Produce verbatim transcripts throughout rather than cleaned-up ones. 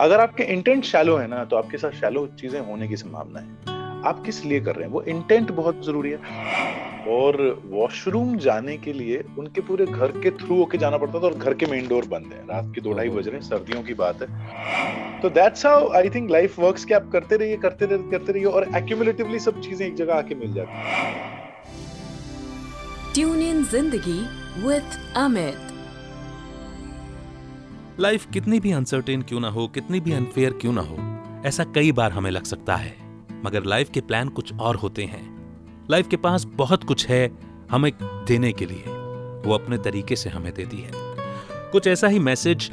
अगर आपके intent shallow है ना तो आपके साथ शैलो चीजें होने की संभावना है। आप किस लिए कर रहे हैं, वो इंटेंट बहुत जरूरी है। और वॉशरूम जाने के लिए उनके पूरे घर के थ्रू होके जाना पड़ता था और घर के मेन डोर बंद है, रात के दो ढाई बज रहे हैं, सर्दियों की बात है। तो that's how I think life works, कि आप करते रहिए करते रहिए करते रहिए और एक्यूमुलेटिवली सब चीजें एक जगह आके मिल जाती है। ट्यून इन जिंदगी विद अमित। लाइफ कितनी भी अनसर्टेन क्यों ना हो, कितनी भी अनफेयर क्यों ना हो, ऐसा कई बार हमें लग सकता है, मगर लाइफ के प्लान कुछ और होते हैं। लाइफ के पास बहुत कुछ है हमें देने के लिए, वो अपने तरीके से हमें देती है। कुछ ऐसा ही मैसेज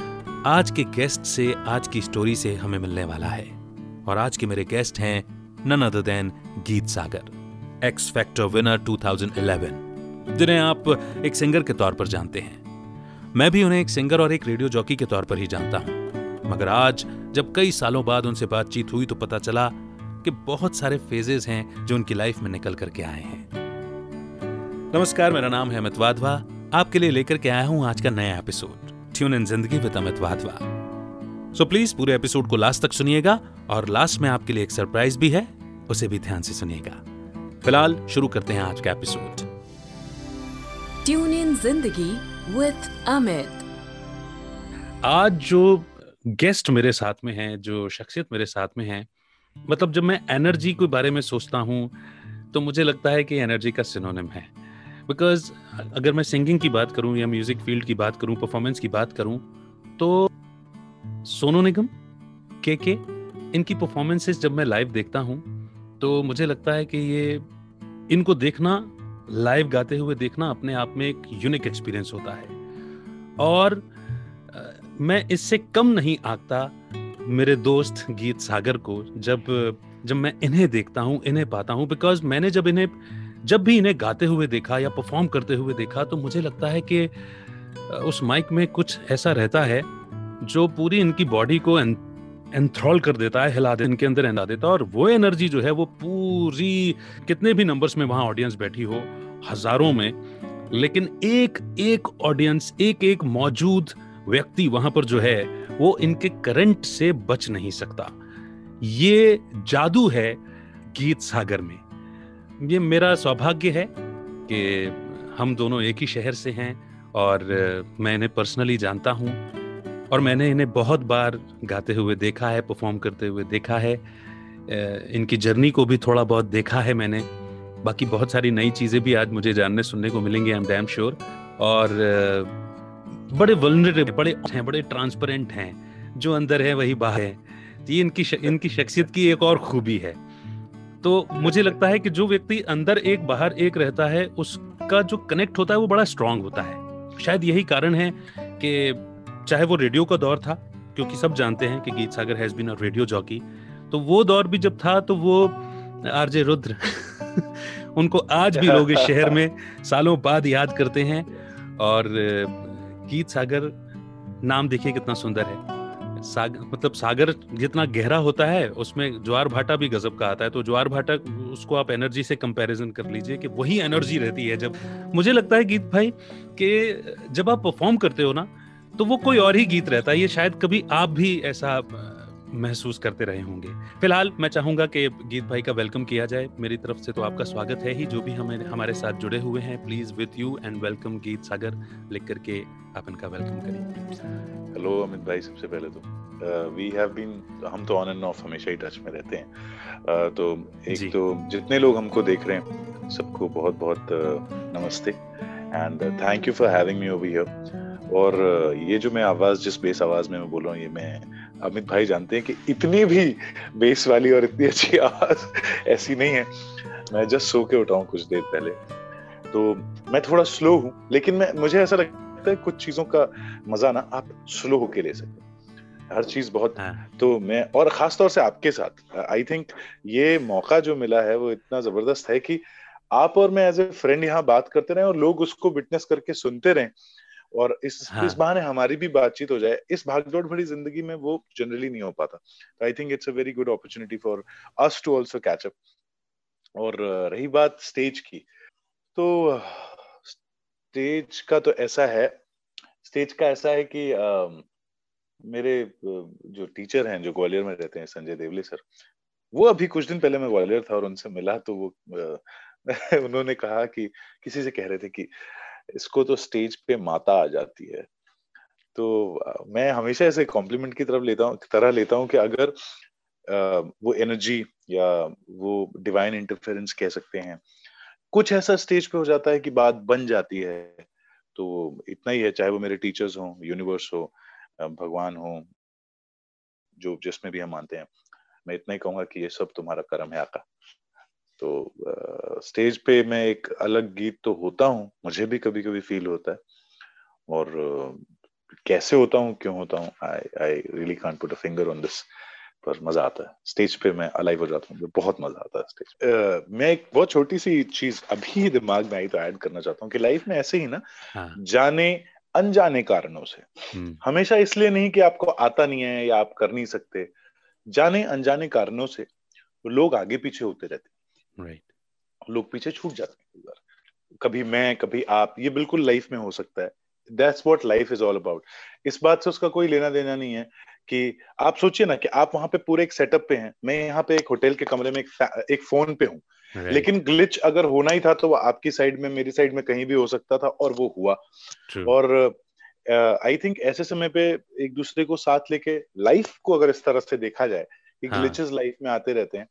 आज के गेस्ट से, आज की स्टोरी से हमें मिलने वाला है। और आज के मेरे गेस्ट हैं none other than Geet Sagar, X factor winner twenty eleven, जिन्हें आप एक सिंगर के तौर पर जानते हैं। मैं भी उन्हें एक सिंगर और एक रेडियो जॉकी के तौर पर ही जानता हूं, मगर आज जब कई सालों बाद उनसे बातचीत हुई तो पता चला कि बहुत सारे फेजेस हैं जो उनकी लाइफ में निकल करके आए हैं। नमस्कार, मेरा नाम है अमित वाधवा। आपके लिए लेकर के आया हूं आज का नया एपिसोड ट्यून इन जिंदगी with Amit Wadhwa. So please पूरे एपिसोड को लास्ट तक सुनिएगा और लास्ट में आपके लिए एक सरप्राइज भी है, उसे भी ध्यान से सुनिएगा। फिलहाल शुरू करते हैं आज का एपिसोड ट्यून इन जिंदगी With अमित। आज जो गेस्ट मेरे साथ में हैं, जो शख्सियत मेरे साथ में हैं, मतलब जब मैं एनर्जी के बारे में सोचता हूँ तो मुझे लगता है कि एनर्जी का सिनोनिम है। बिकॉज अगर मैं सिंगिंग की बात करूँ या म्यूजिक फील्ड की बात करूँ, परफॉर्मेंस की बात करूँ, तो सोनू निगम, के के इनकी परफॉर्मेंसेस जब मैं लाइव देखता हूँ तो मुझे लगता है कि ये इनको देखना, लाइव गाते हुए देखना अपने आप में एक यूनिक एक्सपीरियंस होता है। और मैं इससे कम नहीं आता मेरे दोस्त गीत सागर को, जब जब मैं इन्हें देखता हूँ, इन्हें पाता हूँ। बिकॉज मैंने जब इन्हें जब भी इन्हें गाते हुए देखा या परफॉर्म करते हुए देखा तो मुझे लगता है कि उस माइक में कुछ ऐसा रहता है जो पूरी इनकी बॉडी को एंथ्रॉल कर देता है, हिला दे, इनके अंदर हिला देता है। और वो एनर्जी जो है वो पूरी, कितने भी नंबर्स में वहाँ ऑडियंस बैठी हो, हजारों में, लेकिन एक एक ऑडियंस, एक एक मौजूद व्यक्ति वहाँ पर जो है वो इनके करंट से बच नहीं सकता। ये जादू है गीत सागर में। ये मेरा सौभाग्य है कि हम दोनों एक ही शहर से हैं और मैं इन्हें पर्सनली जानता हूँ और मैंने इन्हें बहुत बार गाते हुए देखा है, परफॉर्म करते हुए देखा है, इनकी जर्नी को भी थोड़ा बहुत देखा है मैंने। बाकी बहुत सारी नई चीज़ें भी आज मुझे जानने सुनने को मिलेंगी, आई एम डैम श्योर। और बड़े वल्नरेबल, बड़े हैं, बड़े ट्रांसपेरेंट हैं, जो अंदर है वही बाहर है। ये इनकी इनकी शख्सियत की एक और खूबी है। तो मुझे लगता है कि जो व्यक्ति अंदर एक बाहर एक रहता है उसका जो कनेक्ट होता है वो बड़ा स्ट्रांग होता है। शायद यही कारण है कि चाहे वो रेडियो का दौर था, क्योंकि सब जानते हैं कि Geet Sagar has been a radio jockey, तो वो दौर भी जब था तो वो आरजे रुद्र उनको आज भी लोग इस शहर में सालों बाद याद करते हैं। और गीत सागर, नाम देखिए कितना सुंदर है, सागर मतलब सागर जितना गहरा होता है उसमें ज्वार भाटा भी गजब का आता है। तो ज्वार भाटा, उसको आप एनर्जी से कंपैरिजन कर लीजिए कि वही एनर्जी रहती है। जब मुझे लगता है गीत भाई कि जब आप परफॉर्म करते हो ना तो वो कोई और ही गीत रहता है। ये शायद कभी आप भी ऐसा महसूस करते रहे होंगे। फिलहाल मैं चाहूंगा कि गीत भाई का वेलकम किया जाए। मेरी तरफ से तो आपका स्वागत है ही। जो भी हमें हमारे साथ जुड़े हुए हैं, please with you and welcome Geet Sagar लिख करके आप इनका वेलकम करें। हेलो अमित भाई, सबसे पहले तो वी हैव बीन, हम तो ऑन एंड ऑफ हमेशा ही टच में रहते हैं, तो एक तो जितने लोग हमको देख रहे हैं सबको बहुत बहुत नमस्ते and thank you for having me over here. और ये जो मैं आवाज, जिस बेस आवाज में मैं बोल रहा हूँ, ये मैं, अमित भाई जानते हैं कि इतनी भी बेस वाली और इतनी अच्छी आवाज ऐसी नहीं है। मैं जस्ट सो के उठाऊँ कुछ देर पहले, तो मैं थोड़ा स्लो हूँ, लेकिन मैं, मुझे ऐसा लगता है कुछ चीजों का मजा ना आप स्लो होके ले सकते, हर चीज बहुत। तो मैं, और खास तौर से आपके साथ, आई थिंक ये मौका जो मिला है वो इतना जबरदस्त है कि आप और मैं एज ए फ्रेंड यहाँ बात करते रहे और लोग उसको विटनेस करके सुनते रहे और इस, हाँ. इस बहाने हमारी भी बातचीत हो जाए। इस भागदौड़ भरी जिंदगी में वो जनरली नहीं हो पाता। I think it's a very good opportunity for us to also catch up. और रही बात स्टेज की, तो स्टेज का तो ऐसा है, स्टेज का ऐसा है कि मेरे जो टीचर हैं जो ग्वालियर में रहते हैं, संजय देवले सर, वो अभी कुछ दिन पहले मैं ग्वालियर था और उनसे मिला, तो वो उन्होंने कहा कि किसी से कह रहे थे कि इसको तो स्टेज पे माता आ जाती है। तो मैं हमेशा ऐसे कॉम्प्लीमेंट की तरफ लेता हूँ तरह लेता हूँ कि अगर वो एनर्जी या वो डिवाइन इंटरफेरेंस कह सकते हैं, कुछ ऐसा स्टेज पे हो जाता है कि बात बन जाती है। तो इतना ही है, चाहे वो मेरे टीचर्स हों, यूनिवर्स हो, भगवान हो, जो जिसमें भी हम मानते हैं, मैं इतना ही कहूंगा कि ये सब तुम्हारा कर्म है आका। तो स्टेज uh, पे मैं एक अलग गीत तो होता हूँ, मुझे भी कभी कभी फील होता है, और uh, कैसे होता हूँ, क्यों होता हूँ, I I really can't put a finger on this, पर मजा आता है स्टेज पे, मैं अलाइव हो जाता हूँ, बहुत मजा आता है स्टेज पे। uh, मैं एक बहुत छोटी सी चीज अभी दिमाग में आई तो ऐड करना चाहता हूँ कि लाइफ में ऐसे ही ना, हाँ। जाने अनजाने कारणों से, हमेशा इसलिए नहीं कि आपको आता नहीं है या आप कर नहीं सकते, जाने अनजाने कारणों से लोग आगे पीछे होते रहते हैं, right. लोग पीछे छूट जाते हैं, कभी मैं कभी आप, ये बिल्कुल लाइफ में हो सकता है। That's what life is all about. इस बात से उसका कोई लेना देना नहीं है कि आप सोचिए ना कि आप वहां पे पूरे एक सेटअप पे हैं, मैं यहाँ पे एक होटल के कमरे में एक, एक फोन पे हूँ, right. लेकिन ग्लिच अगर होना ही था तो वो आपकी साइड में, मेरी साइड में, कहीं भी हो सकता था, और वो हुआ। True. और आई uh, थिंक ऐसे समय पे एक दूसरे को साथ लेके लाइफ को अगर इस तरह से देखा जाए कि हाँ. ग्लिचेस लाइफ में आते रहते हैं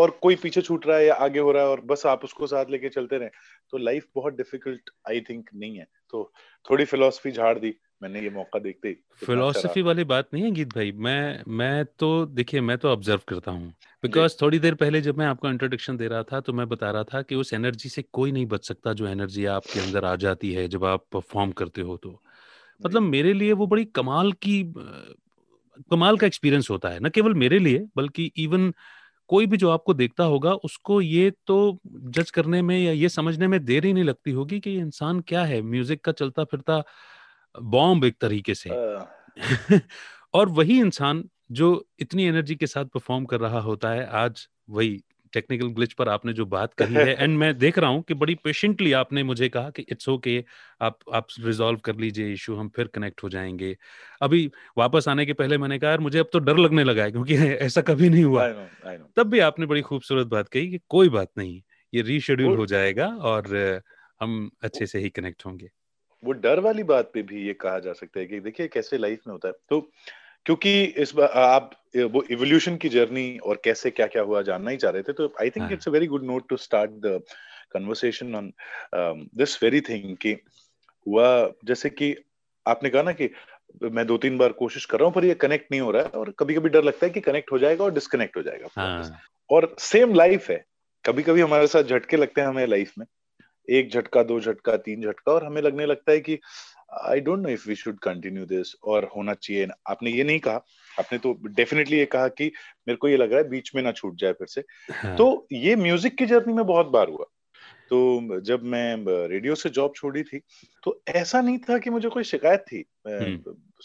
और कोई पीछे छूट रहा है या आगे हो रहा है और बस आप उसको साथ लेके चलते रहे, तो लाइफ बहुत डिफिकल्ट आई थिंक नहीं है। तो थोड़ी फिलॉसफी झाड़ दी मैंने ये मौका देखते ही। फिलॉसफी वाली बात नहीं है गीत भाई, मैं मैं तो देखिए मैं तो ऑब्जर्व करता हूँ, बिकॉज थोड़ी देर पहले जब मैं आपको इंट्रोडक्शन दे रहा था तो मैं बता रहा था कि उस एनर्जी से कोई नहीं बच सकता जो एनर्जी आपके अंदर आ जाती है जब आप परफॉर्म करते हो। तो मतलब मेरे लिए वो बड़ी कमाल की कमाल का एक्सपीरियंस होता है, न केवल मेरे लिए बल्कि इवन कोई भी जो आपको देखता होगा उसको ये तो जज करने में या ये समझने में देर ही नहीं लगती होगी कि ये इंसान क्या है, म्यूजिक का चलता फिरता बॉम्ब एक तरीके से। और वही इंसान जो इतनी एनर्जी के साथ परफॉर्म कर रहा होता है, आज वही टेक्निकल ग्लिच पर आपने जो बात कही है, एंड मैं देख रहा हूँ कि बड़ी पेशेंटली आपने मुझे कहा कि इट्स ओके, आप आप रिजॉल्व कर लीजिए इशू, हम फिर कनेक्ट हो जाएंगे। अभी वापस आने के पहले मैंने कहा यार मुझे अब तो डर लगने लगा है क्योंकि ऐसा कभी नहीं हुआ। I know, I know. तब भी आपने बड़ी खूबसूरत बात कही कि कोई बात नहीं, ये रीशेड्यूल हो जाएगा और हम अच्छे से ही कनेक्ट होंगे। वो डर वाली बात पे भी ये कहा जा सकता है कि देखिए कैसे लाइफ में होता है, तो क्योंकि इस बार आप वो इवोल्यूशन की जर्नी और कैसे क्या क्या हुआ जानना ही चाह रहे थे, तो I think it's a very good note to start the conversation on this very thing कि हुआ, जैसे कि आपने कहा ना कि मैं दो तीन बार कोशिश कर रहा हूँ पर ये कनेक्ट नहीं हो रहा है, और कभी कभी डर लगता है कि कनेक्ट हो जाएगा और डिस्कनेक्ट हो जाएगा, हाँ. और सेम लाइफ है, कभी कभी हमारे साथ झटके लगते हैं हमें लाइफ में, एक झटका, दो झटका, तीन झटका, और हमें लगने लगता है कि I don't know if we should continue this, और होना चाहिए। आपने ये नहीं कहा, आपने तो डेफिनेटली ये कहा कि मेरे को ये लग रहा है बीच में ना छूट जाए फिर से, हाँ. तो ये म्यूजिक की जर्नी में बहुत बार हुआ। तो जब मैं रेडियो से जॉब छोड़ी थी तो ऐसा नहीं था कि मुझे कोई शिकायत थी,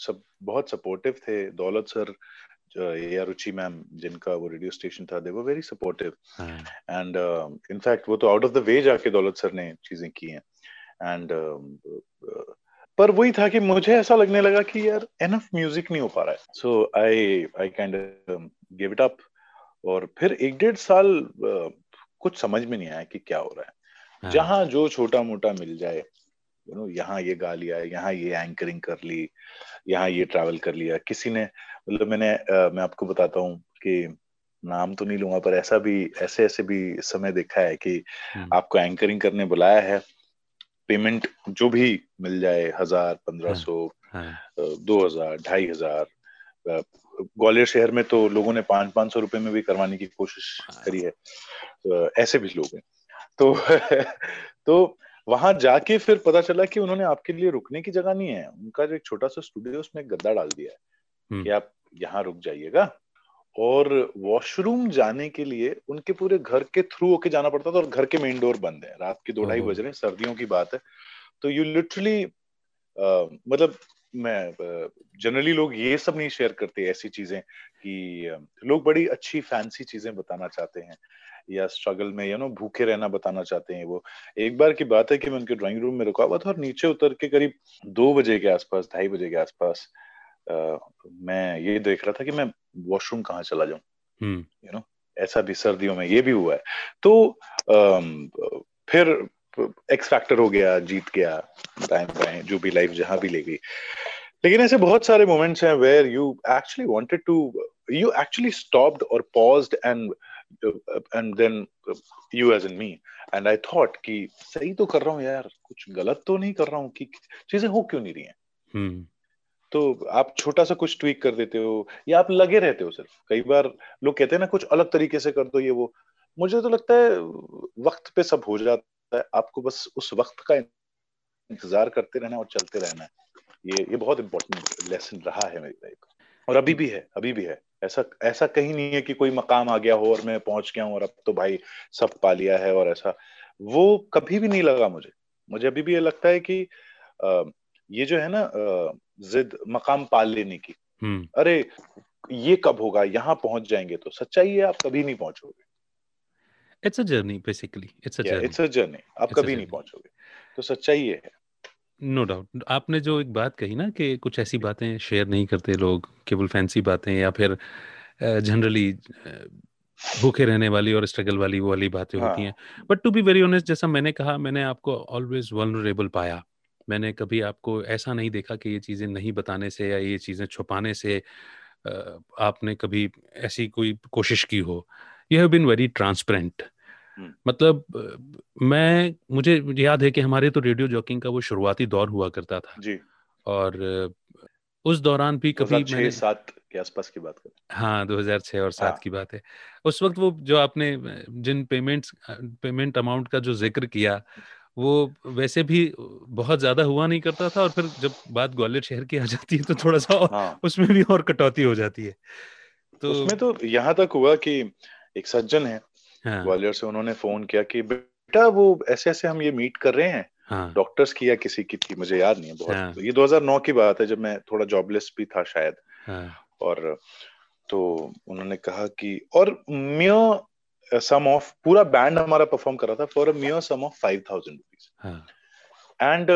सब बहुत सपोर्टिव थे, दौलत सर या रुचि मैम जिनका वो रेडियो स्टेशन था, they were very supportive, and in fact वो तो आउट ऑफ द वे जाके दौलत सर ने चीजें की हैं, एंड पर वही था कि मुझे ऐसा लगने लगा कि यार एनफ म्यूजिक नहीं हो पा रहा है, so I I kind of give it up. और फिर एक डेढ़ साल uh, कुछ समझ में नहीं आया कि क्या हो रहा है, yeah. जहाँ जो छोटा मोटा मिल जाए, यू नो, यहाँ ये गा लिया, यहाँ ये एंकरिंग कर ली, यहाँ ये ट्रैवल कर लिया, किसी ने मतलब मैंने uh, मैं आपको बताता हूँ कि नाम तो नहीं लूंगा पर ऐसा भी ऐसे ऐसे भी समय देखा है कि hmm. आपको एंकरिंग करने बुलाया है, पेमेंट जो भी मिल जाए, हजार, पंद्रह सौ, दो हजार, ढाई हजार, ग्वालियर शहर में तो लोगों ने पांच पांच सौ रुपए में भी करवाने की कोशिश करी है, तो ऐसे भी लोग हैं। तो तो वहां जाके फिर पता चला कि उन्होंने आपके लिए रुकने की जगह नहीं है, उनका जो एक छोटा सा स्टूडियो उसमें गद्दा डाल दिया है कि आप यहाँ रुक जाइएगा, और वॉशरूम जाने के लिए उनके पूरे घर के थ्रू होके जाना पड़ता था, और घर के मेन डोर बंद है, रात के दो ढाई बज रहे हैं, सर्दियों की बात है, तो यू लिटरली uh, मतलब मैं जनरली uh, लोग ये सब नहीं शेयर करते ऐसी चीजें कि uh, लोग बड़ी अच्छी फैंसी चीजें बताना चाहते हैं या स्ट्रगल में, यू नो, भूखे रहना बताना चाहते हैं। वो एक बार की बात है कि मैं उनके ड्राइंग रूम में रुका हुआ था और नीचे उतर के करीब दो बजे के आसपास, ढाई बजे के आसपास uh, मैं ये देख रहा था कि मैं वॉशरूम कहाँ चला जाऊं, यू you नो know, ऐसा भी सर्दियों में ये भी हुआ है। तो uh, फिर एक्स फैक्टर हो गया, जीत गया, दाएं बाएं जो भी लाइफ जहां भी ले गई। लेकिन ऐसे बहुत सारे मोमेंट्स हैं where you actually wanted to, you actually stopped और paused and and then you as in me and I thought कि सही तो कर रहा हूँ यार, कुछ गलत तो नहीं कर रहा हूँ, कि चीजें हो क्यों नहीं रही हैं। hmm. तो आप छोटा सा कुछ ट्वीक कर देते हो या आप लगे रहते हो सिर्फ। कई बार लोग कहते हैं ना कुछ अलग तरीके से कर दो ये वो, मुझे तो लगता है वक्त पे सब हो जाता है, आपको बस उस वक्त का इंतजार करते रहना और चलते रहना है। ये ये बहुत इम्पोर्टेंट लेसन रहा है मेरी लाइफ का और अभी भी है, अभी भी है। ऐसा ऐसा कहीं नहीं है कि कोई मकाम आ गया हो और मैं पहुंच गया हूँ और अब तो भाई सब पा लिया है, और ऐसा वो कभी भी नहीं लगा मुझे। मुझे अभी भी ये लगता है कि आ, ये जो है ना जिद मकाम पा लेने की, हुँ. अरे ये कब होगा, यहाँ पहुंच जाएंगे, तो सच्चाई है आप कभी नहीं पहुंचोगे। It's a journey, basically. It's a yeah, journey. It's a journey. आप कभी नहीं पहुंचोगे, तो सच्चाई है। No doubt. आपने जो एक बात कही ना कि कुछ ऐसी बातें शेयर नहीं करते लोग, केवल फैंसी बातें या फिर जनरली भूखे रहने वाली और स्ट्रगल वाली वो वाली बातें हाँ. होती हैं। But to be very honest, जैसा मैंने कहा, मैंने आपको ऑलवेज वल्नरेबल पाया। मैंने कभी आपको ऐसा नहीं देखा कि ये चीज़ें नहीं बताने से या ये चीज़ें छुपाने से आपने कभी ऐसी कोई कोशिश की हो। You have been very transparent. मतलब मैं, मुझे याद है कि हमारे तो रेडियो जॉकिंग का वो शुरुआती दौर हुआ करता था जी, और उस दौरान भी कभी मैंने सात के आसपास की बात कर, हाँ दो हज़ार छह और सात की बात है। उस वक्त वो जो आपने जिन पेमेंट्स पेमेंट अमाउंट का जो जिक्र किया वो वैसे भी बहुत ज्यादा हुआ नहीं करता था, और फिर जब बात ग्वालियर शहर की आ जाती है तो थोड़ा सा हाँ. उसमें भी और कटौती हो जाती है। तो उसमें तो यहाँ तक हुआ कि एक सज्जन है हाँ. ग्वालियर से, उन्होंने फोन किया कि बेटा वो ऐसे ऐसे हम ये मीट कर रहे हैं हाँ. डॉक्टर्स की या किसी की थी, मुझे याद नहीं है बहुत हाँ. ये दो हज़ार नौ की बात है जब मैं थोड़ा जॉबलेस भी था शायद हाँ. और तो उन्होंने कहा कि, और मियो सम ऑफ, पूरा बैंड हमारा परफॉर्म कर रहा था for a मियो sum of five thousand rupees. And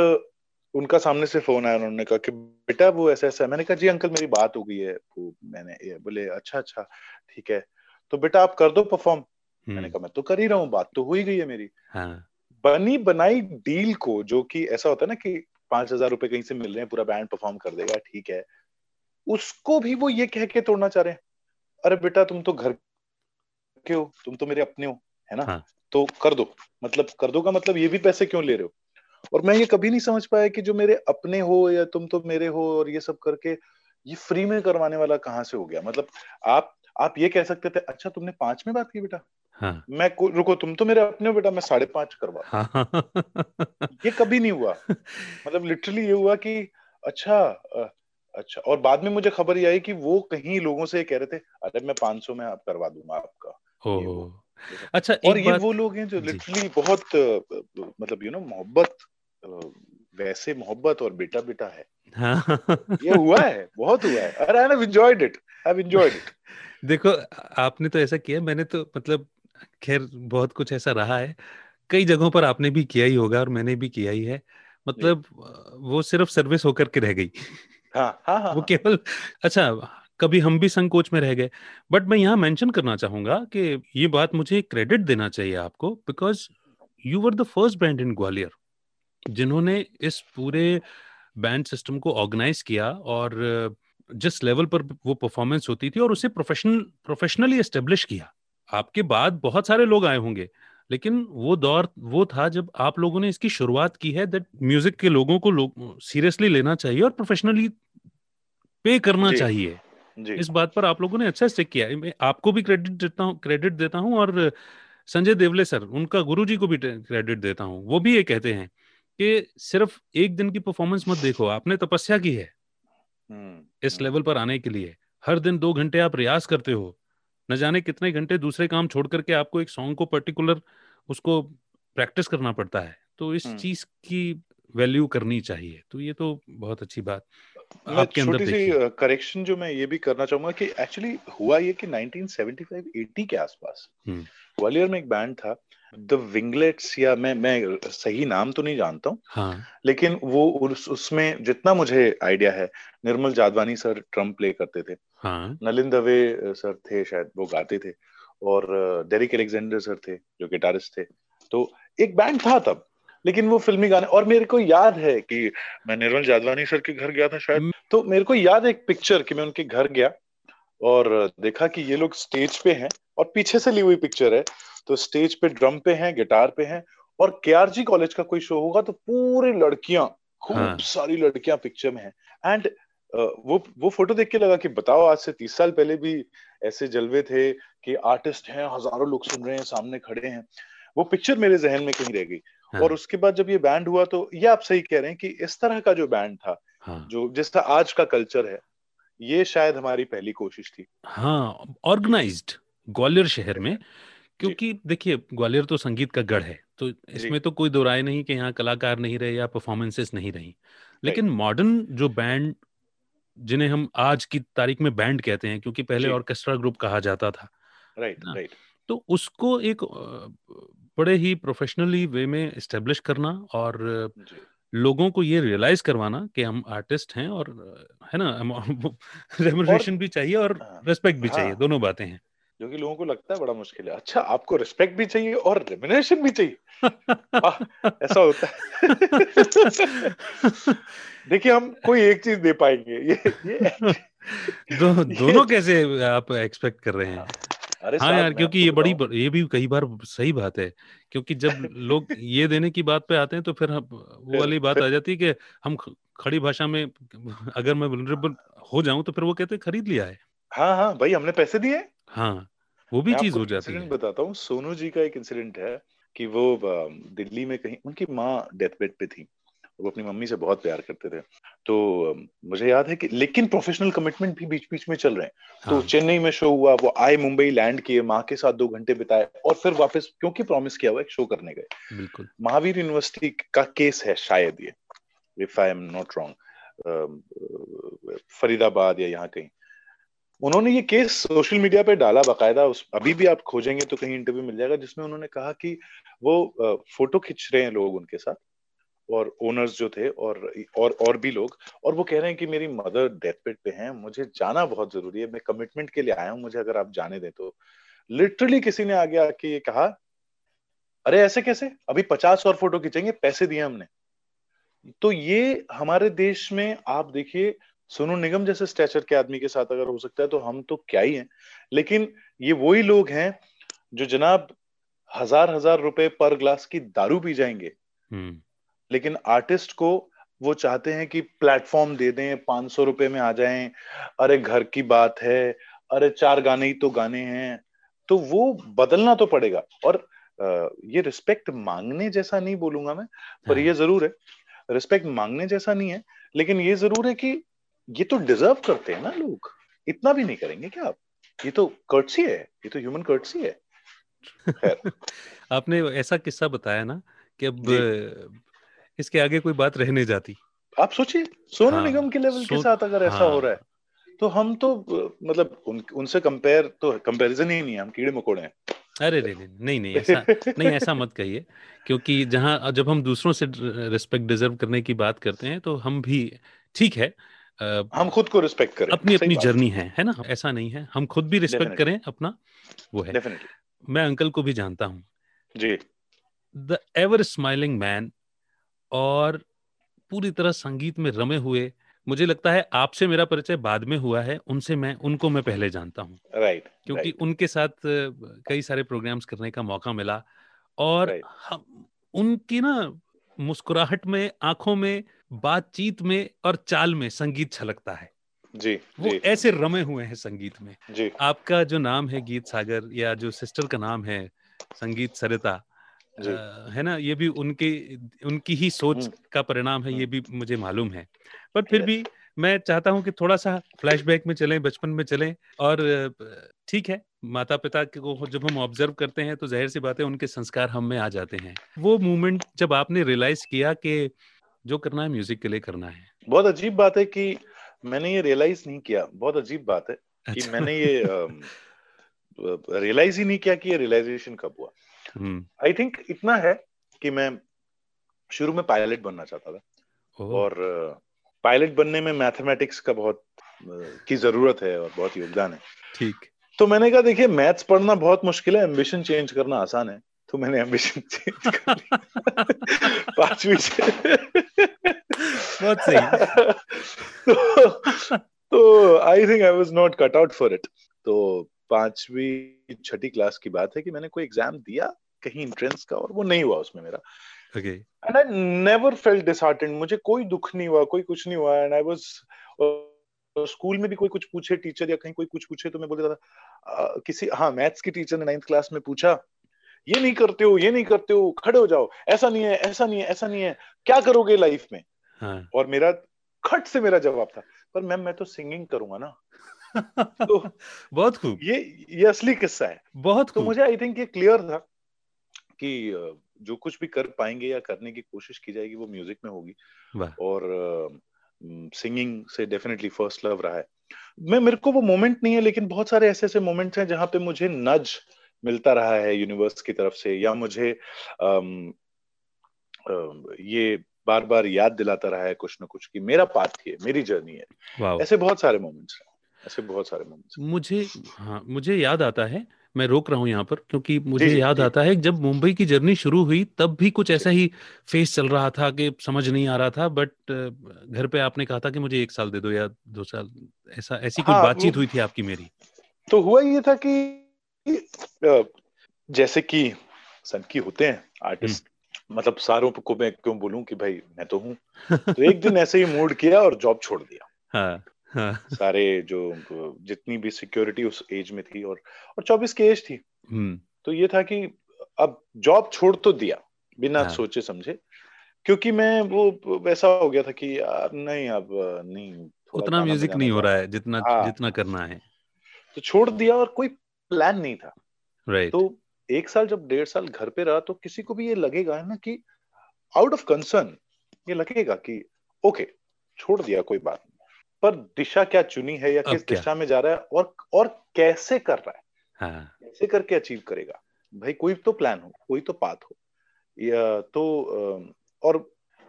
उनका सामने से फोन आया, उन्होंने कहा कि बेटा वो ऐसा ऐसा। मैंने कहा जी अंकल मेरी बात हो गई है, वो मैंने बोले अच्छा अच्छा ठीक है, तो बेटा आप कर दो परफॉर्म। मैंने कहा मैं तो कर ही रहा हूँ, बात तो हो ही गई है मेरी हाँ. बनी बनाई डील को, जो कि ऐसा होता है ना कि पांच हजार रुपए कहीं से मिल रहे हैं, पूरा बैंड परफॉर्म कर देगा ठीक है, उसको भी वो ये कह के तोड़ना चाह रहे हैं, अरे बेटा तुम तो घर के हो, तुम तो मेरे अपने हो है ना हाँ. तो कर दो, मतलब कर दो का मतलब ये भी पैसे क्यों ले रहे हो। और मैं ये कभी नहीं समझ पाया कि जो मेरे अपने हो या तुम तो मेरे हो और ये सब करके ये फ्री में करवाने वाला कहाँ से हो गया। मतलब आप आप ये कह सकते थे अच्छा तुमने पांच में बात की बेटा हाँ. मैं रुको तुम तो मेरे अपने हो बेटा मैं साढ़े पांच करवा हाँ. ये कभी नहीं हुआ। मतलब लिटरली ये हुआ कि अच्छा अच्छा, और बाद में मुझे खबर ये आई कि वो कहीं लोगों से कह रहे थे अरे मैं पांच सौ में आप करवा दूंगा आपका oh. ये वो। अच्छा, और ये वो लोग हैं जो लिटरली बहुत मतलब यू नो मोहब्बत, वैसे मोहब्बत और बेटा बेटा है हाँ. ये हुआ है, बहुत हुआ है। अरे I have enjoyed it, I have enjoyed it. देखो आपने तो ऐसा किया, मैंने तो मतलब खैर बहुत कुछ ऐसा रहा है, कई जगहों पर आपने भी किया ही होगा और मैंने भी किया ही है। मतलब वो सिर्फ सर्विस होकर के रह गई हाँ, हाँ, हाँ, वो केवल अच्छा, कभी हम भी संकोच में रह गए। बट मैं यहाँ मेंशन करना चाहूंगा कि ये बात मुझे क्रेडिट देना चाहिए आपको, because you were the first band in Gwalior जिन्होंने इस पूरे बैंड सिस्टम को ऑर्गेनाइज किया, और जिस लेवल पर वो परफॉर्मेंस होती थी और उसे प्रोफेशनल प्रोफेशनली एस्टेब्लिश किया। आपके बाद बहुत सारे लोग आए होंगे, लेकिन वो दौर वो था जब आप लोगों ने इसकी शुरुआत की है, दैट म्यूजिक के लोगों को लोग सीरियसली लेना चाहिए और प्रोफेशनली पे करना जी, चाहिए जी। इस बात पर आप लोगों ने अच्छा स्टिक किया। मैं आपको भी क्रेडिट देता हूँ क्रेडिट देता हूँ और संजय देवले सर, उनका गुरुजी को भी क्रेडिट देता हूँ। वो भी ये कहते हैं कि सिर्फ एक दिन की परफॉर्मेंस मत देखो, आपने तपस्या की है इस लेवल पर आने के लिए। हर दिन दो घंटे आप रियाज करते हो, न जाने कितने घंटे दूसरे काम छोड़ करके आपको एक सॉन्ग को पर्टिकुलर उसको प्रैक्टिस करना पड़ता है। तो इस चीज की वैल्यू करनी चाहिए। तो ये तो बहुत अच्छी बात आपके अंदर देखी। छोटी सी करेक्शन जो मैं ये भी करना चाहूंगा कि एक्चुअली हुआ ये कि नाइनटीन सेवेंटी फाइव एटी के आसपास ग्वालियर में एक बैंड था द विंगलेट्स, या मैं मैं सही नाम तो नहीं जानता हूँ, हाँ. लेकिन वो उस, उसमें जितना मुझे आइडिया है, Nirmal Jadwani sir drum play करते थे, हाँ. नलिंद दवे सर थे शायद, वो गाते थे, और डेरिक एलेक्जेंडर सर थे जो गिटारिस्ट थे। तो एक बैंड था तब, लेकिन वो फिल्मी गाने। और मेरे को याद है कि मैं निर्मल जादवानी सर के घर गया था शायद, तो मेरे को याद एक पिक्चर कि मैं उनके घर गया और देखा कि ये लोग स्टेज पे हैं, और पीछे से ली हुई पिक्चर है, तो स्टेज पे ड्रम पे हैं, गिटार पे हैं, और के आर जी कॉलेज का कोई शो होगा तो पूरे लड़कियां, खूब हाँ. सारी लड़कियां पिक्चर में हैं। एंड वो वो फोटो देख के लगा कि बताओ, आज से तीस साल पहले भी ऐसे जलवे थे कि आर्टिस्ट हैं, हजारों लोग सुन रहे हैं, सामने खड़े हैं। वो पिक्चर मेरे जहन में कहीं रह गई। हाँ. और उसके बाद जब ये बैंड हुआ, तो ये आप सही कह रहे हैं कि इस तरह का जो बैंड था, हाँ. जो जिसका आज का कल्चर है, ये शायद हमारी पहली कोशिश थी, हाँ, ऑर्गेनाइज्ड ग्वालियर शहर में। क्योंकि देखिए, ग्वालियर तो संगीत का गढ़ है, तो इसमें तो कोई दो राय नहीं कि यहाँ कलाकार नहीं रहे या परफॉर्मेंसेस नहीं रही। लेकिन मॉडर्न जो बैंड, जिन्हें हम आज की तारीख में बैंड कहते हैं, क्योंकि पहले ऑर्केस्ट्रा ग्रुप कहा जाता था, राइट राइट, तो उसको एक बड़े ही प्रोफेशनली वे में एस्टेब्लिश करना और लोगों को ये रियलाइज करवाना कि हम आर्टिस्ट हैं, और है ना, रेमुनरेशन भी चाहिए और रेस्पेक्ट भी चाहिए, दोनों बातें हैं, जो कि लोगों को लगता है बड़ा मुश्किल है। अच्छा, आपको रिस्पेक्ट भी चाहिए और रेम्युनरेशन भी चाहिए, आ, ऐसा होता है। देखिए, हम कोई एक चीज दे पाएंगे, ये, ये दो, दोनों कैसे आप एक्सपेक्ट कर रहे हैं? अरे हाँ यार, क्योंकि ये बड़ी, ये भी कई बार सही बात है, क्योंकि जब लोग ये देने की बात पे आते हैं तो फिर हम वो वाली बात आ जाती है कि हम खड़ी भाषा में, अगर मैं वल्नरेबल हो जाऊं तो फिर वो कहते हैं खरीद लिया है। हाँ हाँ भाई, हमने पैसे दिए, हाँ, वो भी चीज हो जाती है। बताता हूँ, सोनू जी का एक इंसिडेंट है कि वो दिल्ली में कहीं, उनकी माँ डेथबेड पे थी, वो अपनी मम्मी से बहुत प्यार करते थे, तो मुझे याद है कि, लेकिन प्रोफेशनल कमिटमेंट भी बीच बीच में चल रहे हैं, हाँ. तो चेन्नई में शो हुआ, वो आए मुंबई, लैंड किए, माँ के साथ दो घंटे बिताए, और फिर वापस, क्योंकि प्रॉमिस किया हुआ, एक शो करने गए। बिल्कुल, महावीर यूनिवर्सिटी का केस है शायद ये, if I am not wrong, Faridabad या यहाँ कहीं, उन्होंने ये केस सोशल मीडिया पे डाला बकायदा, उस, अभी भी आप खोजेंगे तो कहीं इंटरव्यू मिल जाएगा, जिसमें उन्होंने कहा कि वो फोटो खींच रहे हैं लोग उनके साथ, और ओनर्स जो थे और और और भी लोग, और वो कह रहे हैं कि मेरी मदर डेथबेड पे हैं, मुझे जाना बहुत जरूरी है, मैं कमिटमेंट के लिए आया हूँ, मुझे अगर आप जाने दें तो। लिटरली किसी ने आगे आके ये कहा, अरे ऐसे कैसे, अभी पचास और फोटो खींचेंगे, पैसे दिए हमने। तो ये हमारे देश में आप देखिए, सोनू निगम जैसे स्टैचर के आदमी के साथ अगर हो सकता है तो हम तो क्या ही हैं। लेकिन ये वही लोग हैं जो जनाब हजार हजार रुपए पर ग्लास की दारू पी जाएंगे, लेकिन आर्टिस्ट को वो चाहते हैं कि प्लेटफॉर्म दे दें, पांच सौ रुपए में आ जाएं, अरे घर की बात है, अरे चार गाने ही तो गाने हैं। तो वो बदलना तो पड़ेगा, और ये रिस्पेक्ट मांगने जैसा नहीं बोलूंगा मैं, पर ये जरूर है, रिस्पेक्ट मांगने जैसा नहीं है, लेकिन ये जरूर है कि ये तो डिजर्व करते हैं ना लोग, इतना भी नहीं करेंगे क्या आप, ये तो कर्टसी है, ये तो ह्यूमन कर्टसी है। आपने ऐसा किस्सा बताया ना कि अब इसके आगे कोई बात रहने जाती। आप सोचिए, सोनू हाँ, निगम के लेवल सो... के साथ अगर ऐसा हाँ, हो रहा है तो हम तो मतलब उन, उनसे कंपेयर तो कंपैरिजन ही नहीं है, हम कीड़े मकोड़े हैं। अरे रे नहीं नहीं नहीं ऐसा, नहीं ऐसा मत कहिए, क्योंकि जहाँ जब हम दूसरों से रिस्पेक्ट डिजर्व करने की बात करते हैं तो हम भी ठीक है, हम खुद को रिस्पेक्ट करें, अपनी अपनी जर्नी है, है ना, ऐसा नहीं है, हम खुद भी रिस्पेक्ट करें अपना, वो है। Definitely. मैं अंकल को भी जानता हूँ जी, द एवर स्माइलिंग मैन, और पूरी तरह संगीत में रमे हुए। मुझे लगता है आपसे मेरा परिचय बाद में हुआ है, उनसे मैं उनको मैं पहले जानता हूँ, right, क्योंकि right. उनके साथ कई सारे प्रोग्राम्स करने का मौका मिला, और right. हम, उनकी ना मुस्कुराहट में, आंखों में, बातचीत में और चाल में संगीत छलकता है जी, वो जी. ऐसे रमे हुए हैं संगीत में जी। आपका जो नाम है गीत सागर, या जो सिस्टर का नाम है संगीत सरिता, है ना, ये भी उनके उनकी ही सोच का परिणाम है, ये भी मुझे मालूम है। पर फिर भी मैं चाहता हूँ कि थोड़ा सा फ्लैशबैक में चलें, बचपन में चलें, और ठीक है, माता पिता को जब हम ऑब्जर्व करते हैं तो जाहिर सी बात है उनके संस्कार हम में आ जाते हैं। वो मोमेंट जब आपने रियलाइज किया कि जो करना है म्यूजिक के लिए करना है। बहुत अजीब बात है कि मैंने ये रियलाइज नहीं किया, बहुत अजीब बात है कि मैंने ये रियलाइज ही नहीं किया कि ये रियलाइजेशन कब हुआ। आई थिंक इतना है कि मैं शुरू में पायलट बनना चाहता था और पायलट बनने में मैथमेटिक्स का बहुत की जरूरत है और बहुत योगदान है. ठीक, तो मैंने कहा देखिए मैथ्स पढ़ना बहुत मुश्किल है, एम्बिशन चेंज करना आसान है. तो मैंने एम्बिशन चेंज कर लिया पांचवी से. बहुत सही. तो I think I was not cut out for it. तो पांचवी छठी क्लास की बात है कि मैंने कोई एग्जाम दिया कहीं एंट्रेंस का और वो नहीं हुआ उसमें मेरा. Okay. And I never felt disheartened. मुझे कोई दुख नहीं हुआ, कोई कुछ नहीं हुआ. And I was स्कूल में भी कोई कुछ पूछे टीचर या कहीं कोई कुछ पूछे तो मैं बोलता था uh, किसी हाँ मैथ्स की टीचर ने नाइन्थ क्लास में पूछा ये नहीं करते हो ये नहीं करते हो खड़े हो जाओ, ऐसा नहीं है ऐसा नहीं है ऐसा नहीं है, क्या करोगे लाइफ में. हाँ. और मेरा खट से मेरा जवाब था पर मैम मैं तो सिंगिंग करूंगा ना. तो बहुत खूब, ये ये असली किस्सा है. बहुत तो मुझे आई थिंक ये क्लियर था कि जो कुछ भी कर पाएंगे या करने की कोशिश की जाएगी वो म्यूजिक में होगी. और सिंगिंग uh, से डेफिनेटली फर्स्ट लव रहा है. मैं मेरे को वो मोमेंट नहीं है लेकिन बहुत सारे ऐसे ऐसे मोमेंट्स हैं जहाँ पे मुझे नज मिलता रहा है यूनिवर्स की तरफ से या मुझे अम, अम, ये बार बार याद दिलाता रहा है कुछ ना कुछ कि मेरा पाथ है, मेरी जर्नी है. ऐसे बहुत सारे मोमेंट्स हैं, ऐसे बहुत सारे मोमेंट्स मुझे हाँ मुझे याद आता है. मैं रोक रहा हूँ यहाँ पर क्योंकि मुझे जी, याद जी. आता है जब मुंबई की जर्नी शुरू हुई तब भी कुछ ऐसा ही फेस चल रहा था कि समझ नहीं आ रहा था. बट घर पे आपने कहा था कि मुझे एक साल दे दो या दो साल, ऐसा ऐसी हाँ, कुछ बातचीत हुई थी आपकी मेरी. तो हुआ ये था कि जैसे कि सनकी होते हैं आर्टिस्ट, मतलब सारों को मैं क्यों बोलूं कि भाई मैं तो हूँ. तो एक दिन ऐसे ही मूड किया और जॉब छोड़ दिया. हाँ. सारे जो जितनी भी सिक्योरिटी उस एज में थी और और चौबीस की एज थी. तो ये था कि अब जॉब छोड़ तो दिया बिना हाँ. सोचे समझे क्योंकि मैं वो वैसा हो गया था कि यार नहीं अब नहीं उतना म्यूजिक नहीं हो रहा है जितना हाँ. जितना करना है. तो छोड़ दिया और कोई प्लान नहीं था. right. तो एक साल जब डेढ़ साल घर पे रहा तो किसी को भी ये लगेगा ना कि आउट ऑफ कंसर्न ये लगेगा कि ओके छोड़ दिया कोई बात नहीं, पर दिशा क्या चुनी है या किस okay. दिशा में जा रहा है और और कैसे कर रहा है. हाँ. कैसे करके अचीव करेगा भाई, कोई तो प्लान हो कोई तो पाथ हो. या तो और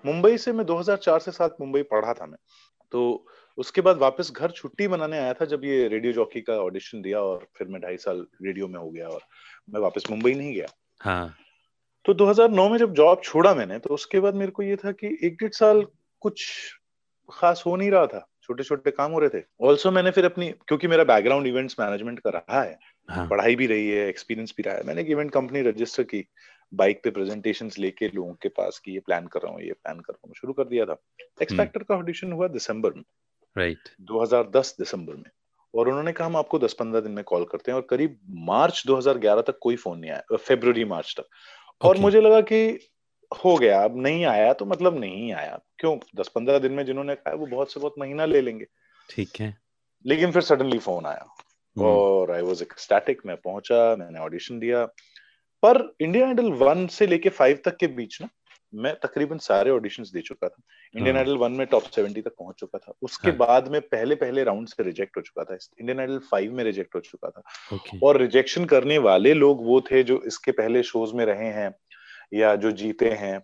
मुंबई से मैं दो हज़ार चार से साथ मुंबई पढ़ा था मैं. तो उसके बाद वापस घर छुट्टी मनाने आया था जब ये रेडियो जॉकी का ऑडिशन दिया और फिर मैं ढाई साल रेडियो में हो गया और मैं वापस मुंबई नहीं गया. हाँ. तो दो हज़ार नौ में जब जॉब छोड़ा मैंने तो उसके बाद मेरे को ये था कि एक डेढ़ साल कुछ खास हो नहीं रहा था, छोटे छोटे काम हो रहे थे. ऑल्सो मैंने फिर अपनी क्योंकि मेरा बैकग्राउंड इवेंट्स मैनेजमेंट का रहा है, हाँ. पढ़ाई भी रही है, एक्सपीरियंस भी रहा है. मैंने एक इवेंट कंपनी रजिस्टर की, बाइक पे प्रेजेंटेशंस लेके लोगों के पास कि ये प्लान कर रहा हूँ ये प्लान कर रहा हूँ, शुरू कर दिया था. एक्स फैक्टर का ऑडिशन हुआ दिसंबर में, राइट दो हज़ार दस दिसंबर में. और उन्होंने कहा हम आपको दस पंद्रह दिन में कॉल करते हैं और करीब मार्च दो हज़ार ग्यारह तक कोई फोन नहीं आया, फरवरी मार्च तक. और मुझे लगा कि हो गया अब नहीं आया तो मतलब नहीं आया, क्यों दस पंद्रह दिन में जिन्होंने कहा वो बहुत से बहुत महीना ले लेंगे. ठीक है. लेकिन फिर सडनली फोन आया और आई वाज एक्सटैटिक. मैं पहुंचा, मैंने ऑडिशन दिया, पर इंडियन आइडल वन से लेके फाइव तक के बीच ना मैं तकरीबन सारे ऑडिशंस दे चुका था. इंडियन आइडल वन में टॉप सेवेंटी तक पहुंच चुका था. उसके हाँ. बाद में पहले पहले राउंड से रिजेक्ट हो चुका था. इंडियन आइडल फाइव में रिजेक्ट हो चुका था. okay. और रिजेक्शन करने वाले लोग वो थे जो इसके पहले शोज में रहे हैं या जो जीते हैं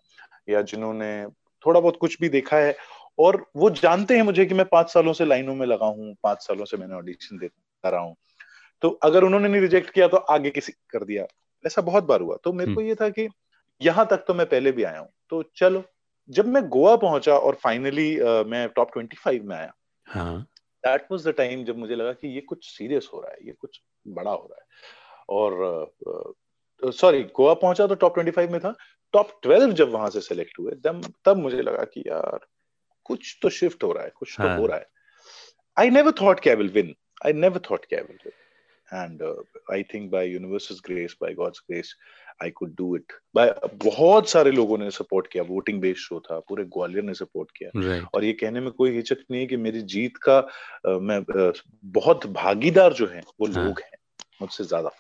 या जिन्होंने थोड़ा बहुत कुछ भी देखा है और वो जानते हैं मुझे कि मैं पांच सालों से लाइनों में लगा हूँ, पांच सालों से मैंने ऑडिशन देता रहा हूँ. तो अगर उन्होंने नहीं रिजेक्ट किया तो आगे किसी कर दिया, ऐसा बहुत बार हुआ. तो मेरे को ये था कि यहाँ तक तो मैं पहले भी आया हूँ, तो चलो. जब मैं गोवा पहुंचा और फाइनली uh, मैं टॉप ट्वेंटी फाइव में आया, हाँ. दैट वाज द टाइम जब मुझे लगा कि ये कुछ सीरियस हो रहा है, ये कुछ बड़ा हो रहा है. और uh, सॉरी गोवा पहुंचा तो टॉप पच्चीस में था. टॉप बारह जब वहां से सेलेक्ट हुए तब मुझे लगा कि यार कुछ तो शिफ्ट हो रहा है, कुछ हाँ. तो हो रहा है. आई नेवर थॉट कि I will win, I never thought कि I will win. And I think by यूनिवर्स's grace, by God's grace, I could do it. By बहुत सारे लोगों ने सपोर्ट किया, वोटिंग बेस्ड शो था, पूरे ग्वालियर ने सपोर्ट किया. right. और ये कहने में कोई हिचक नहीं है कि मेरी जीत का uh, मैं uh, बहुत भागीदार जो है वो हाँ. लोग हैं मुझसे ज्यादा.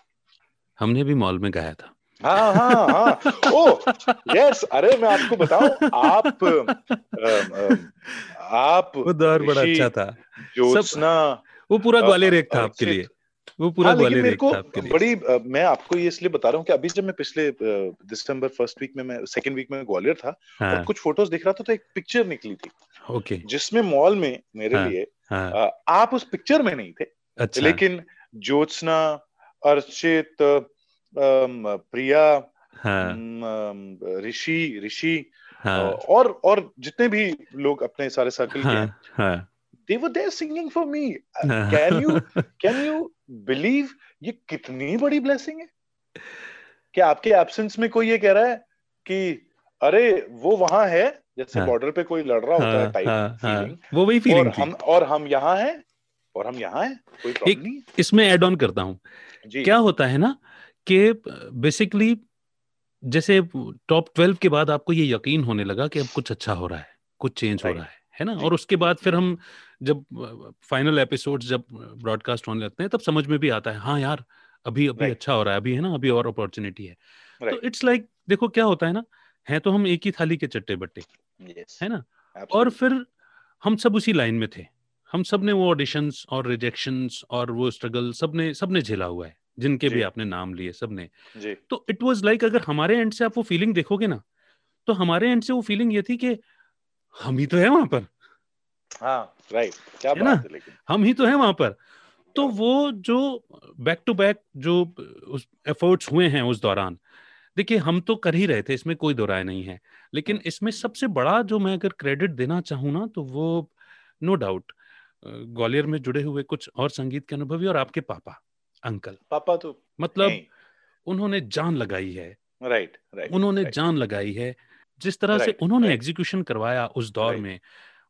हमने भी मॉल में गाया था. हाँ हाँ हाँ ओ यस. अरे मैं आपको बताऊं, आप आप वो दौर बड़ा अच्छा था. जो सब, वो पूरा ग्वालियर एक था आपके लिए. वो पूरा वाले देखता है आपके लिए बड़ी। मैं आपको ये इसलिए बता रहा हूँ कि अभी जब मैं पिछले दिसंबर फर्स्ट वीक में, मैं सेकंड वीक में ग्वालियर था हाँ। और कुछ फोटोज देख रहा था तो एक पिक्चर निकली थी ओके, जिसमें मॉल में मेरे हाँ, लिए हाँ। आ, आप उस पिक्चर में नहीं थे अच्छा। लेकिन ज्योत्सना, अर्चित, प्रिया, ऋषि ऋषि और और जितने भी लोग अपने सारे सर्कल के, they were there singing for me. Can you can you believe ये कितनी बड़ी blessing है कि आपके absence में कोई ये कह रहा है कि अरे वो वहाँ है, जैसे border पे कोई लड़ रहा होता है type feeling, वो वही feeling थी, और हम और हम यहाँ हैं और हम यहाँ हैं, कोई problem नहीं। इसमें add on करता हूँ, क्या होता है ना कि basically जैसे टॉप ट्वेल्व के बाद आपको ये यकीन होने लगा कि अब कुछ अच्छा हो रहा है, कुछ चेंज हो रहा है, है ना। और उसके बाद फिर हम जब फाइनल एपिसोड्स जब ब्रॉडकास्ट होने लगते हैं तब समझ में भी आता है हाँ यार अभी अभी right. अच्छा हो रहा है अभी, है ना, अभी और अपॉर्चुनिटी है right. तो इट्स लाइक like, देखो क्या होता है ना, है तो हम एक ही थाली के चट्टे बट्टे yes. है ना Absolutely. और फिर हम सब उसी लाइन में थे, हम सब ने वो ऑडिशंस और रिजेक्शंस और वो स्ट्रगल सबने सबने झेला हुआ है, जिनके जी. भी आपने नाम लिए सबने जी. तो इट वाज लाइक अगर हमारे एंड से आप वो फीलिंग देखोगे ना, तो हमारे एंड से वो फीलिंग ये थी कि हम ही तो है वहां पर हाँ, right. क्या बात है, लेकिन हम ही तो है वहां पर। तो वो जो बैक टू बैक जो उस एफर्ट्स हुए हैं उस दौरान, देखिए हम तो कर ही रहे थे, इसमें कोई दो राय नहीं है, लेकिन इसमें सबसे बड़ा जो मैं अगर क्रेडिट देना चाहूँ ना, तो वो नो डाउट ग्वालियर में जुड़े हुए कुछ और संगीत के अनुभवी और आपके पापा अंकल पापा तो मतलब उन्होंने जान लगाई है राइट राइट उन्होंने जान लगाई है जिस तरह right, से उन्होंने right. एग्जीक्यूशन करवाया उस दौर right. में,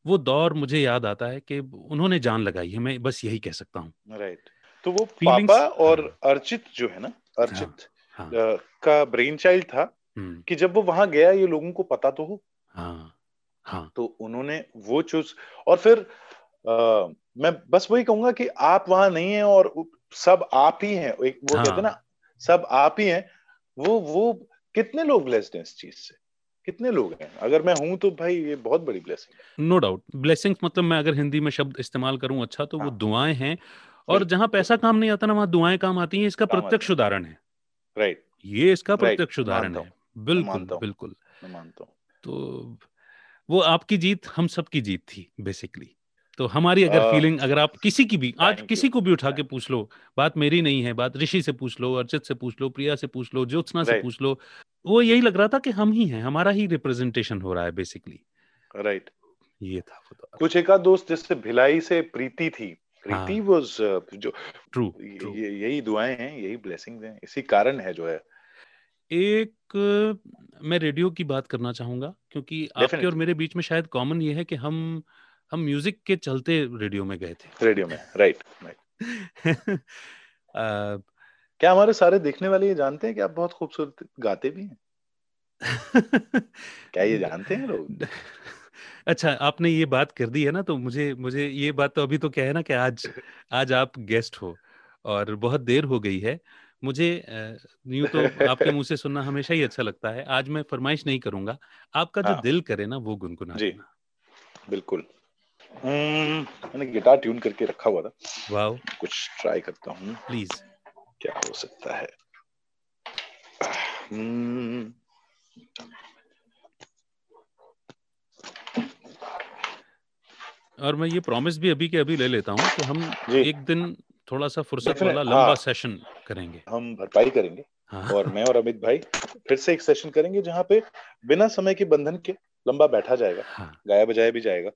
वो दौर मुझे याद आता है कि उन्होंने जान लगाई है, मैं बस यही कह सकता हूँ right. तो वो Feelings, पापा और हाँ, अर्चित जो है ना, अर्चित हाँ, हाँ, का ब्रेन चाइल्ड था कि जब वो वहां गया ये लोगों को पता तो हो हाँ, हाँ, तो उन्होंने वो चूज। और फिर आ, मैं बस वही कहूंगा कि आप वहां नहीं है और सब आप ही हैं, एक वो हाँ, कहते हैं ना सब आप ही हैं, वो वो कितने लोग ब्लेस्ड हैं इस चीज से, कितने लोग हैं। अगर मैं हूं तो भाई ये बहुत बड़ी ब्लेसिंग, नो डाउट ब्लेसिंग, मतलब मैं अगर हिंदी में शब्द इस्तेमाल करूं अच्छा तो हाँ, वो दुआएं हैं। और जहां पैसा काम नहीं आता ना वहां दुआएं काम आती हैं, इसका प्रत्यक्ष उदाहरण है राइट, ये इसका प्रत्यक्ष उदाहरण है बिल्कुल बिल्कुल मानता हूं। तो वो आपकी जीत हम सबकी जीत थी बेसिकली। तो हमारी अगर फीलिंग अगर आप किसी की भी आज किसी को भी उठा के पूछ लो, बात मेरी नहीं है, बात ऋषि से पूछ लो, अर्चित से पूछ लो, प्रिया से पूछ लो, ज्योत्सना से पूछ लो, वो यही लग रहा था कि हम ही हैं, हमारा ही रिप्रेजेंटेशन हो रहा है बेसिकली राइट। ये था वो। कुछ एक आध दोस्त जैसे भिलाई से प्रीति थी, प्रीति वाज जो ट्रू, यही दुआएं हैं, यही ब्लेसिंग्स हैं, इसी कारण है जो है। एक मैं रेडियो की बात करना चाहूंगा क्योंकि आपके और मेरे बीच में शायद कॉमन ये है कि हम हम म्यूजिक के चलते रेडियो में गए थे, रेडियो में राइट राइट। क्या हमारे सारे देखने वाले ये जानते हैं कि आप बहुत खूबसूरत गाते भी हैं? क्या ये जानते हैं लोग? अच्छा आपने ये बात कर दी है ना, तो मुझे मुझे ये बात तो अभी तो क्या है ना कि आज आज आप गेस्ट हो और बहुत देर हो गई है, मुझे यूं तो आपके मुंह से सुनना हमेशा ही अच्छा लगता है, आज मैं फरमाइश नहीं करूंगा, आपका जो हाँ, दिल करे ना वो गुनगुना जी बिल्कुल। मैंने गिटार ट्यून करके रखा हुआ था, वाओ कुछ ट्राई करता हूँ प्लीज, क्या हो सकता है। और मैं ये प्रॉमिस भी अभी के अभी ले लेता हूँ कि हम एक दिन थोड़ा सा फुर्सत वाला लंबा सेशन करेंगे, हम भरपाई करेंगे हाँ। और मैं और अमित भाई फिर से एक सेशन करेंगे जहाँ पे बिना समय के बंधन के लंबा बैठा जाएगा हाँ, गाया बजाया भी जाएगा।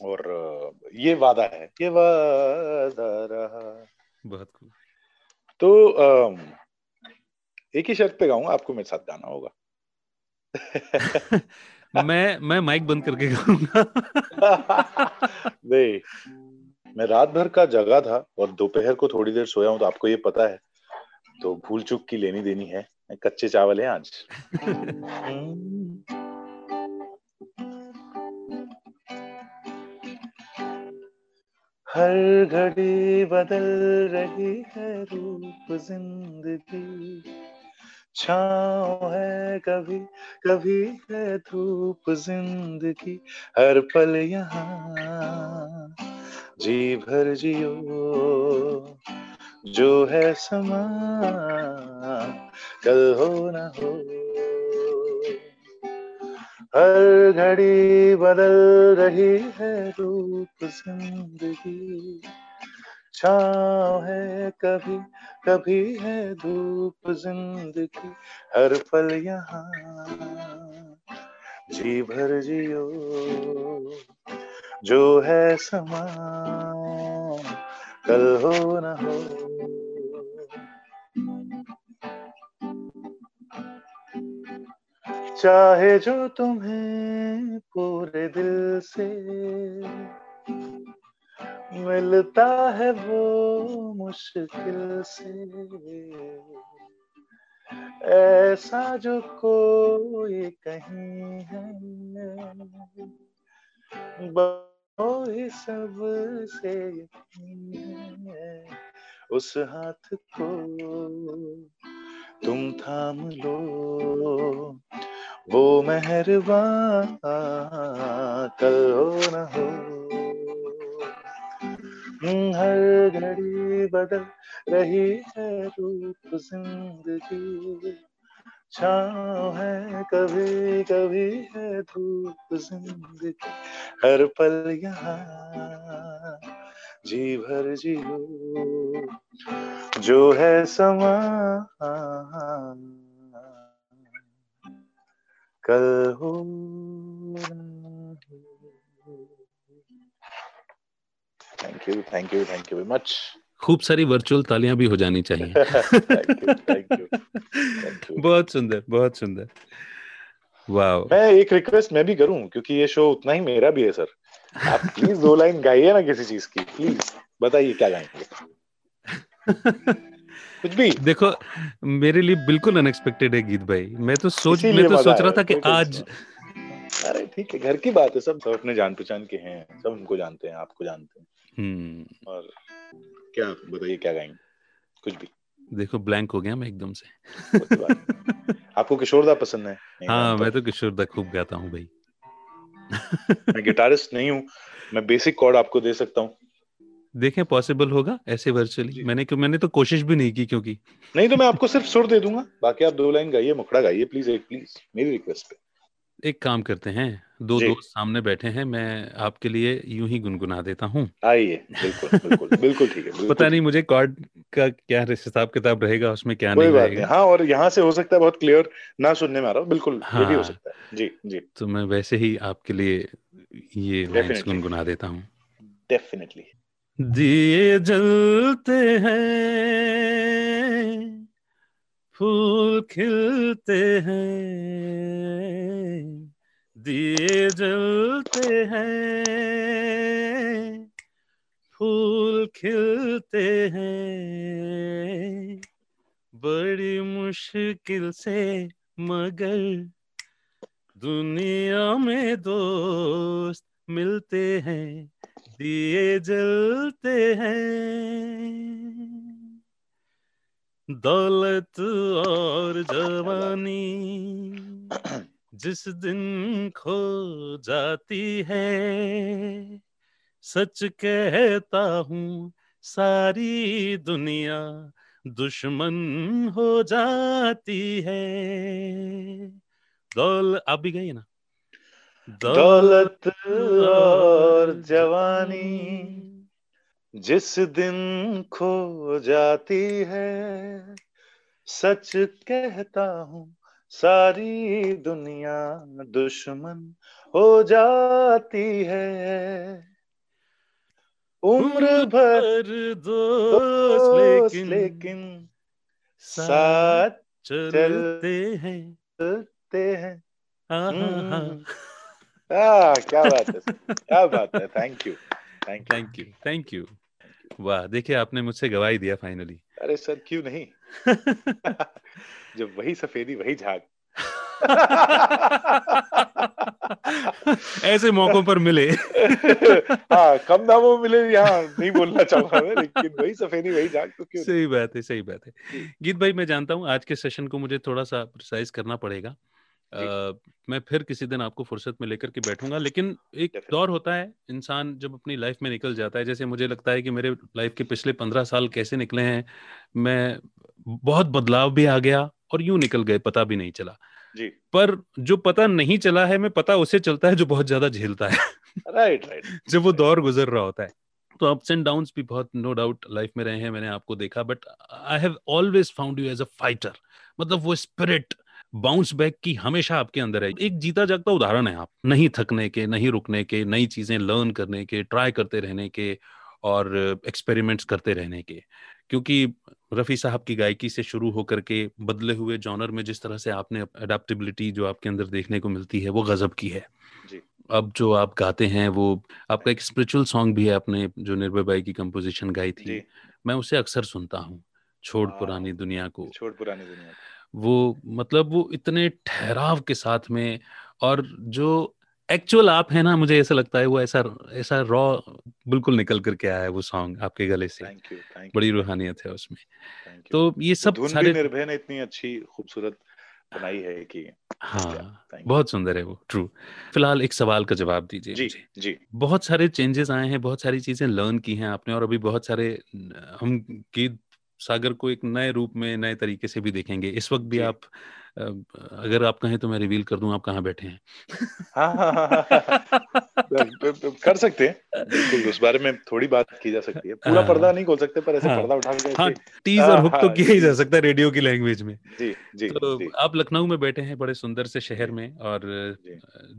और ये वादा है, ये वादा रहा। बहुत खूब। तो एक ही शर्त पे गाऊंगा, आपको मेरे साथ गाना होगा। मैं मैं माइक बंद करके गाऊंगा। नहीं, मैं रात भर का जगा था और दोपहर को थोड़ी देर सोया हूँ, तो आपको ये पता है, तो भूल चूक की लेनी देनी है, कच्चे चावल है आज। हर घड़ी बदल रही है रूप जिंदगी, छाँव है कभी कभी है धूप जिंदगी, हर पल यहाँ जी भर जियो जो है समा कल हो ना हो, हर घड़ी बदल रही है रूप जिंदगी, छाँव है कभी कभी है धूप जिंदगी, हर पल यहाँ जी भर जियो जो है समा कल हो ना हो। चाहे जो तुम्हें पूरे दिल से मिलता है वो मुश्किल से, ऐसा जो कोई कहीं है वो ही सब से यकीन है, उस हाथ को तुम थाम लो वो मेहरबान कल हो न हो। हर घड़ी बदल रही है रूप जिंदगी, छाँव है कभी कभी है धूप जिंदगी, हर पल यहाँ जी भर जियो जो है समा कल हो। Thank you thank you thank you very much. खूब सारी वर्चुअल तालियां भी हो जानी चाहिए। thank you, thank you, thank you. बहुत सुंदर बहुत सुंदर। वाओ। मैं एक रिक्वेस्ट मैं भी करूं क्योंकि ये शो उतना ही मेरा भी है सर, आप प्लीज दो लाइन गाइए ना किसी चीज की, प्लीज बताइए क्या गाएंगे। कुछ भी। देखो मेरे लिए बिल्कुल अनएक्सपेक्टेड है गीत भाई, मैं तो सोच मैं तो सोच रहा था कि आज। अरे ठीक है, घर की बात है, सब सब अपने जान पहचान के हैं, सब उनको जानते हैं, आपको जानते हैं। हम्म। और क्या बताइए क्या गाएंगे? कुछ भी। देखो ब्लैंक हो गया मैं एकदम से। आपको किशोर दा पसंद है? हाँ मैं तो किशोर दा खूब गाता हूँ भाई। मैं गिटारिस्ट नहीं हूँ, मैं बेसिक कॉर्ड आपको दे सकता हूँ। देखें पॉसिबल होगा ऐसे वर्चुअली, मैंने मैंने तो कोशिश भी नहीं की क्योंकि नहीं तो मैं आपको सिर्फ सुर दे दूंगा, बाकी आप दो लाइन गाइए, मुखड़ा गाइए प्लीज, एक प्लीज मेरी रिक्वेस्ट पे। एक काम करते हैं, दो दोस्त सामने बैठे हैं, मैं आपके लिए यूं ही गुनगुना देता हूँ। आइए। बिल्कुल बिल्कुल बिल्कुल ठीक है। पता नहीं मुझे कॉर्ड का क्या हिसाब किताब रहेगा उसमें, क्या नहीं रहेगा। हाँ और यहाँ से हो सकता है बहुत क्लियर ना सुनने में आ रहा हो, बिल्कुल ये भी हो सकता है। जी जी तो मैं वैसे ही आपके लिए ये लाइन्स गुनगुना देता हूँ। डेफिनेटली। दिए जलते हैं, फूल खिलते हैं, दिए जलते हैं, फूल खिलते हैं, बड़ी मुश्किल से मगर दुनिया में दोस्त मिलते हैं, दिए जलते हैं, दौलत और जवानी जिस दिन खो जाती है, सच कहता हूँ सारी दुनिया दुश्मन हो जाती है। दौलत आप भी गई ना, दौलत और जवानी जिस दिन खो जाती है, सच कहता हूँ सारी दुनिया दुश्मन हो जाती है, उम्र भर दोस्त लेकिन साथ चलते हैं चलते हैं। Ah, क्या बात है क्या बात है। Thank you thank you thank you thank you. वाह देखिए आपने मुझसे गवाही दिया फाइनली। अरे सर क्यों नहीं। जब वही सफेदी वही झाग। ऐसे मौकों पर मिले। हाँ कम दामों मिले, यहाँ नहीं बोलना चाहूंगा मैं, लेकिन वही सफेदी वही झाग तो क्यों। सही बात है सही बात है। गीत भाई मैं जानता हूँ आज के सेशन को मुझे थोड़ा सा प्रिसाइज करना पड़ेगा। Uh, मैं फिर किसी दिन आपको फुर्सत में लेकर के बैठूंगा, लेकिन एक दौर होता है इंसान जब अपनी लाइफ में निकल जाता है, जैसे मुझे लगता है कि मेरे लाइफ के पिछले पंद्रह साल कैसे निकले हैं, मैं बहुत बदलाव भी आ गया और यूं निकल गए, पता भी नहीं चला जी। पर जो पता नहीं चला है, मैं पता उसे चलता है जो बहुत ज्यादा झेलता है राइट राइट जब वो दौर गुजर रहा होता है। तो अप्स एंड डाउन्स भी बहुत नो डाउट लाइफ में रहे हैं, मैंने आपको देखा, but I have always found you as a fighter, मतलब वो स्पिरिट बाउंस बैक की हमेशा आपके अंदर है, एक जीता जागता उदाहरण है आप, नहीं थकने के, नहीं रुकने के, नई चीजें लर्न करने के, ट्राई करते रहने के और एक्सपेरिमेंट्स करते रहने के। क्योंकि रफी साहब की गायकी से शुरू होकर के बदले हुए जॉनर में जिस तरह से आपने अडेप्टेबिलिटी जो आपके अंदर देखने को मिलती है वो गजब की है जी। अब जो आप गाते हैं वो आपका एक स्पिरिचुअल सॉन्ग भी है, आपने जो निर्भय बाई की कंपोजिशन गाई थी, मैं उसे अक्सर सुनता हूँ, छोड़ पुरानी दुनिया को, छोड़ पुरानी दुनिया वो, मतलब वो इतने ठहराव के साथ में, और जो एक्चुअल आप है ना, मुझे ऐसा लगता है वो ऐसा ऐसा रॉ बिल्कुल निकल करके आया है वो सॉन्ग आपके गले से। thank you, thank you. बड़ी रूहानियत है उसमें। तो ये सब सारे निर्भय ने इतनी अच्छी खूबसूरत बनाई है कि हाँ, बहुत सुंदर है वो। ट्रू। फिलहाल एक सवाल का जवाब दीजिए। जी, जी। बहुत सारे चेंजेस आए हैं, बहुत सारी चीजें लर्न की हैं आपने, और अभी बहुत सारे हम गीत सागर को एक नए रूप में नए तरीके से भी देखेंगे। इस वक्त भी आप, अगर आप कहें तो मैं रिवील कर दूं आप कहाँ बैठे हैं। हाँ, हाँ, हाँ, हाँ, कर सकते हैं, उस बारे में थोड़ी बात की जा सकती है, पूरा पर्दा नहीं खोल सकते पर ऐसे हाँ, पर्दा उठा के हाँ, टीज और हुक तो किया ही जा सकता है रेडियो की लैंग्वेज में जी, जी, तो जी। आप लखनऊ में बैठे हैं, बड़े सुंदर से शहर में, और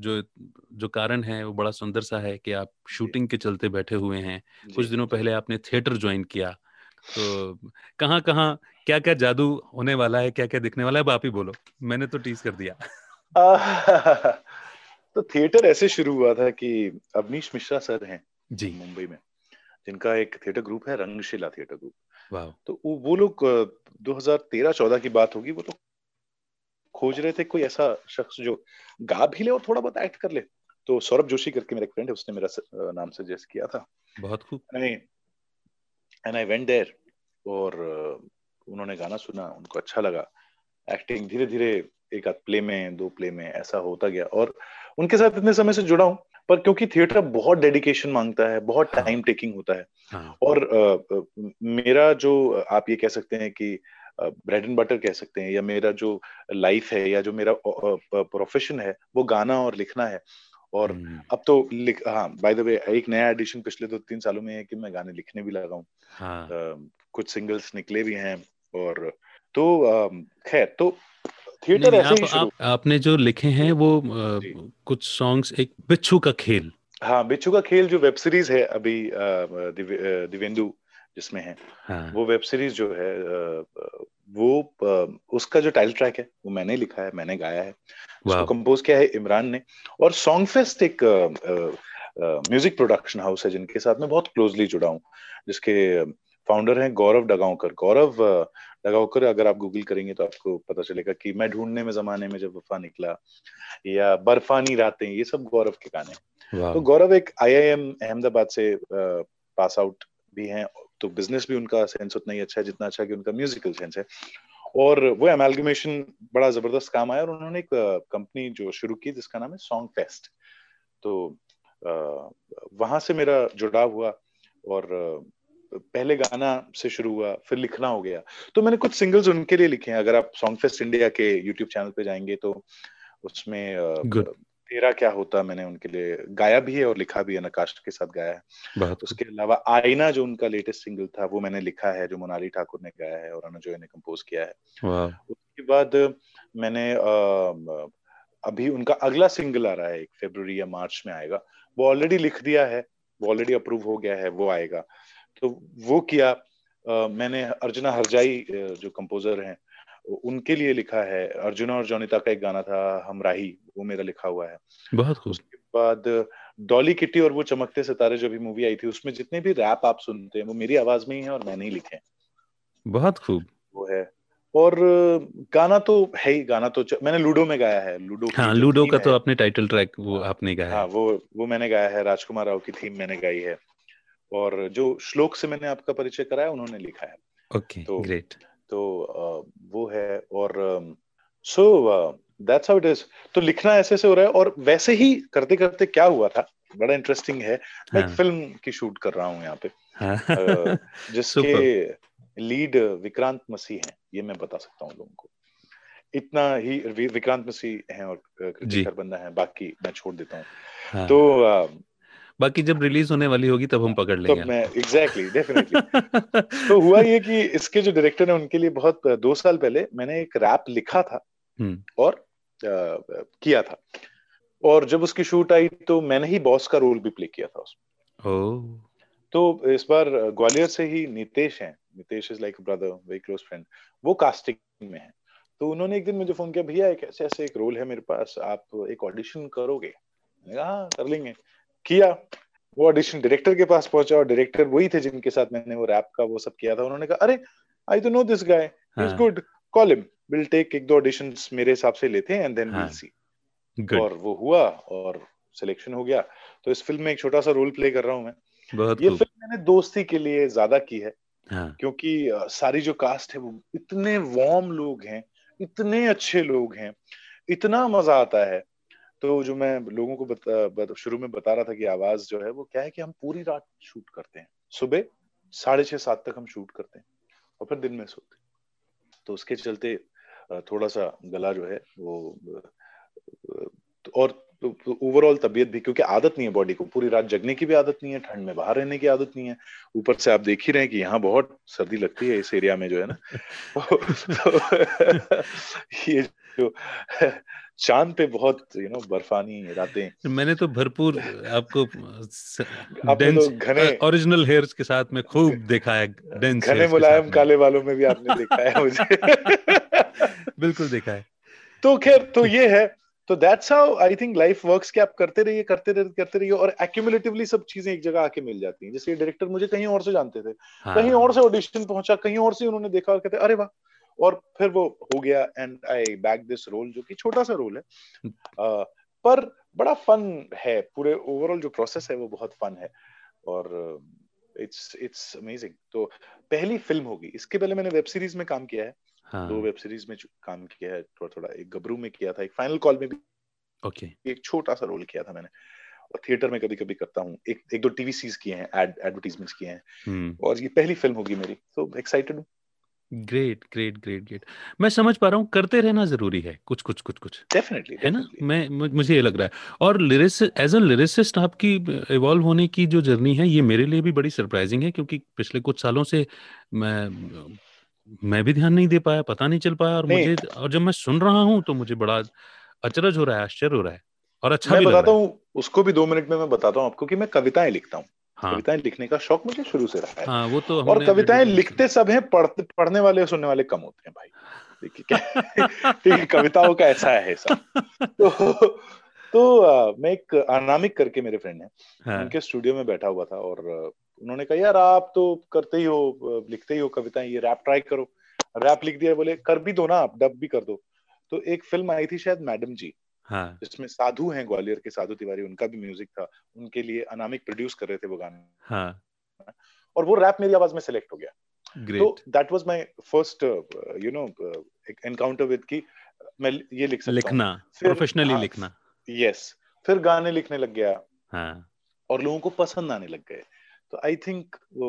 जो जो कारण है वो बड़ा सुंदर सा है कि आप शूटिंग के चलते बैठे हुए हैं। कुछ दिनों पहले आपने थिएटर ज्वाइन किया, तो कहाँ कहाँ क्या क्या जादू होने वाला है, क्या क्या दिखने वाला है, अब आप ही बोलो, मैंने तो टीज कर दिया। आ, तो थिएटर ऐसे शुरू हुआ था कि अवनीश मिश्रा सर हैं जी मुंबई में, जिनका एक थिएटर ग्रुप है रंगशिला थिएटर ग्रुप। वाह। तो वो लोग दो हज़ार तेरह चौदह की बात होगी, वो तो खोज रहे थे कोई ऐसा शख्स जो गा भी ले और थोड़ा बहुत एक्ट कर ले। तो सौरभ जोशी करके मेरा फ्रेंड है, उसने मेरा नाम सजेस्ट किया था। बहुत खूब। And I went there, और उन्होंने गाना सुना, उनको अच्छा लगा, एक्टिंग धीरे धीरे एक आध प्ले में, दो प्ले में ऐसा होता गया, और उनके साथ इतने समय से जुड़ा हूँ। पर क्योंकि थिएटर बहुत डेडिकेशन मांगता है, बहुत टाइम टेकिंग होता है, हाँ। और आ, मेरा जो आप ये कह सकते हैं कि ब्रेड एंड बटर कह सकते हैं, या मेरा जो लाइफ है या जो मेरा प्रोफेशन है वो गाना और लिखना है। और अब तो लिख हाँ बाय द वे एक नया एडिशन पिछले दो तीन सालों में है कि मैं गाने लिखने भी लगा हूँ। हाँ। uh, कुछ सिंगल्स निकले भी हैं, और तो uh, खैर तो थिएटर ऐसे आप, ही आप, आपने जो लिखे हैं वो uh, कुछ सॉन्ग्स, एक बिच्छू का खेल, हाँ बिच्छू का खेल जो वेब सीरीज है अभी uh, दिव, uh, दिवेंदु जिसमें है, हाँ। वो वेब सीरीज जो है uh, वो उसका जो टाइटल ट्रैक है वो मैंने लिखा है, मैंने गाया है, उसको कंपोज किया है इमरान ने। और सॉन्ग फेस्ट एक म्यूजिक प्रोडक्शन हाउस है जिनके साथ मैं बहुत क्लोजली जुड़ा हूँ, जिसके फाउंडर हैं गौरव डगांवकर। गौरव डगांवकर अगर आप गूगल करेंगे तो आपको पता चलेगा कि मैं ढूंढने में जमाने में जब वफा निकला, या बर्फानी रातें, ये सब गौरव के गाने हैं। तो गौरव एक आई आई एम अहमदाबाद से पास आउट भी हैं, तो बिजनेस भी उनका सेंस उतना ही अच्छा है जितना अच्छा कि उनका म्यूजिकल सेंस है, और वो एमलगमेशन बड़ा जबरदस्त काम आया। और उन्होंने एक कंपनी जो शुरू की जिसका नाम है सॉन्ग फेस्ट, तो वहां से मेरा जुड़ाव हुआ, और पहले गाना से शुरू हुआ, फिर लिखना हो गया। तो मैंने कुछ सिंगल्स उनके लिए लिखे हैं। अगर आप सॉन्ग फेस्ट इंडिया के यूट्यूब चैनल पे जाएंगे तो उसमें Good. तेरा क्या होता मैंने उनके लिए गाया भी है और लिखा भी है, नकाश के साथ गाया है। उसके अलावा आईना जो उनका लेटेस्ट सिंगल था वो मैंने लिखा है, जो मोनाली ठाकुर ने गाया है और अनुजोय ने कंपोज किया है। उसके बाद मैंने अभी उनका अगला सिंगल आ रहा है, फरवरी या मार्च में आएगा, वो ऑलरेडी लिख दिया है, वो ऑलरेडी अप्रूव हो गया है, वो आएगा, तो वो किया। मैंने अर्जुन हरजाई जो कंपोजर है उनके लिए लिखा है, अर्जुन और जोनिता का एक गाना था हमराही, वो मेरा लिखा हुआ है। बहुत खूब। उसके बाद डॉली किटी और वो चमकते सितारे जो भी मूवी आई थी, उसमें जितने भी रैप आप सुनते हैं वो मेरी आवाज में ही है और मैंने ही लिखे हैं। बहुत खूब। वो है, और गाना तो है ही, गाना तो मैंने लूडो में गाया है। लूडो हाँ, लूडो का तो आपने टाइटल ट्रैक वो आपने गाया है। हाँ, वो वो मैंने गाया है, राजकुमार राव की थीम मैंने गाई है, और जो श्लोक से मैंने आपका परिचय कराया उन्होंने लिखा है। Okay great. तो वो है। और सो That's how it is. तो लिखना ऐसे से हो रहा है और वैसे ही करते करते क्या हुआ था, बड़ा इंटरेस्टिंग है. मैं एक फिल्म की शूट कर रहा हूँ यहाँ पे जिसके लीड विक्रांत मसी हैं, ये मैं बता सकता हूँ लोगों को. इतना ही विक्रांत मसी हैं और क्रिकेटर बंदा है, बाकी मैं छोड़ देता हूँ. तो बाकी जब रिलीज होने वाली होगी तब हम पकड़ लेंगे. तो मैं एग्जैक्टली डेफिनेटली. तो हुआ ये कि इसके जो डायरेक्टर है उनके लिए बहुत दो साल पहले मैंने एक रैप लिखा था और आ, किया था, और जब उसकी शूट आई तो मैंने ही बॉस का रोल भी प्ले किया था उसमें. oh. तो इस बार ग्वालियर से ही नितेश हैं, Nitesh is like brother, very close friend, वो कास्टिंग में है. तो उन्होंने एक दिन मुझे फोन किया, भैया एक ऐसे ऐसे एक रोल है मेरे पास, आप एक ऑडिशन करोगे? मैंने कहा हाँ कर लेंगे. किया वो ऑडिशन, डायरेक्टर के पास पहुंचा और डायरेक्टर वही थे जिनके साथ मैंने वो रैप का वो सब किया था. उन्होंने कहा अरे I don't know this guy, he is good, call him, will take एक दो ऑडिशंस मेरे हिसाब से लेते हैं एंड देन विल सी. और वो हुआ और सिलेक्शन हो गया. तो इस फिल्म में एक छोटा सा रोल प्ले कर रहा हूँ मैं. ये फिल्म मैंने दोस्ती के लिए ज्यादा की है क्योंकि सारी जो कास्ट है वो इतने वार्म लोग हैं, इतने अच्छे लोग हैं, इतना मजा आता है. तो जो मैं लोगों को बता, बता, शुरू में बता रहा था कि आवाज जो है वो क्या है कि हम पूरी रात शूट करते हैं, सुबह साढ़े छह सात तक हम शूट करते हैं और फिर दिन में सोते हैं. तो उसके चलते थोड़ा सा गला जो है वो, और ओवरऑल तबीयत भी, क्योंकि आदत नहीं है बॉडी को, पूरी रात जगने की भी आदत नहीं है, ठंड में बाहर रहने की आदत नहीं है, ऊपर से आप देख ही रहे हैं कि यहाँ बहुत सर्दी लगती है इस एरिया में जो है ना. तो, ये जो चांद पे बहुत यू you नो know, बर्फानी रातें. मैंने तो भरपूर आपको डेंस घने ओरिजिनल हेयर्स के साथ में खूब देखा है, डेंस घने मुलायम काले बालों में भी आपने देखा है मुझे. बिल्कुल देखा है. तो खैर तो ये है. तो that's how I think life works, कि आप करते रहिए करते रहिए करते रहिए और accumulatively सब चीजें एक जगह आके मिल जाती हैं. जैसे ये डायरेक्टर मुझे कहीं और से जानते थे, हाँ. कहीं और से ऑडिशन पहुंचा, कहीं और से उन्होंने देखा और कहते अरे वाह, और फिर वो हो गया and I back this role जो कि छोटा सा रोल है, आ, पर बड़ा फन है. पूरे ओवरऑल जो प्रोसेस है वो बहुत फन है और इट्स इट्स अमेजिंग. तो पहली फिल्म होगी. इसके पहले मैंने वेब सीरीज में काम किया है, हाँ. दो वेब सीरीज में काम किया है, थोड़ा थोड़ा एक गबरू में किया था, एक फाइनल कॉल में भी okay. एक छोटा सा रोल किया था मैंने, और थिएटर में कभी कभी करता हूँ. एक, एक दो टीवी सीरीज किए हैं, एड एडवर्टाइजमेंट्स किए हैं, hmm. और ये पहली फिल्म होगी मेरी. तो एक्साइटेड हूँ. Great great great great. मैं समझ पा रहा हूँ करते रहना जरूरी है, कुछ कुछ कुछ कुछ डेफिनेटली है ना. मैं मुझे ये लग रहा है और लिरिसिस्ट एज अ लिरिसिस्ट आपकी इवॉल्व होने की जो जर्नी है ये मेरे लिए भी बड़ी सरप्राइजिंग है, क्योंकि पिछले कुछ सालों से मैं मैं भी ध्यान नहीं दे पाया, पता नहीं चल पाया, और मुझे और जब मैं सुन रहा हूँ तो मुझे बड़ा अचरज हो रहा है, आश्चर्य हो रहा है और अच्छा भी लग रहा है. उसको भी दो मिनट में मैं बताता हूँ आपको कि मैं कविताएं लिखता हूँ. हाँ. कविताएं लिखने का शौक मुझे शुरू से रहा है. हाँ, वो तो और कविताएं लिखते सब हैं, पढ़ते पढ़ने वाले और सुनने वाले कम होते हैं भाई. देखिए ठीक कविताओं का ऐसा है सब. तो तो मैं एक अनामिक करके मेरे फ्रेंड है, उनके स्टूडियो में बैठा हुआ था और उन्होंने कहा यार आप तो करते ही हो, लिखते ही हो कविताएं, ये रैप ट्राई करो. रैप लिख दिया, बोले कर भी दो ना आप, डब भी कर दो. तो एक फिल्म आई थी शायद मैडम जी, हाँ. जिसमें साधु हैं, ग्वालियर के साधु तिवारी, उनका भी म्यूजिक था. उनके लिए अनामिक प्रोड्यूस कर रहे थे वो गाने, हाँ. और वो रैप मेरी आवाज में सिलेक्ट हो गया. Great. तो that was my first you know encounter with की मैं ये लिख सकता लिखना प्रोफेशनली, हाँ, लिखना. यस. फिर गाने लिखने लग गया, हाँ. और लोगों को पसंद आने लग गए. तो आई थिंक वो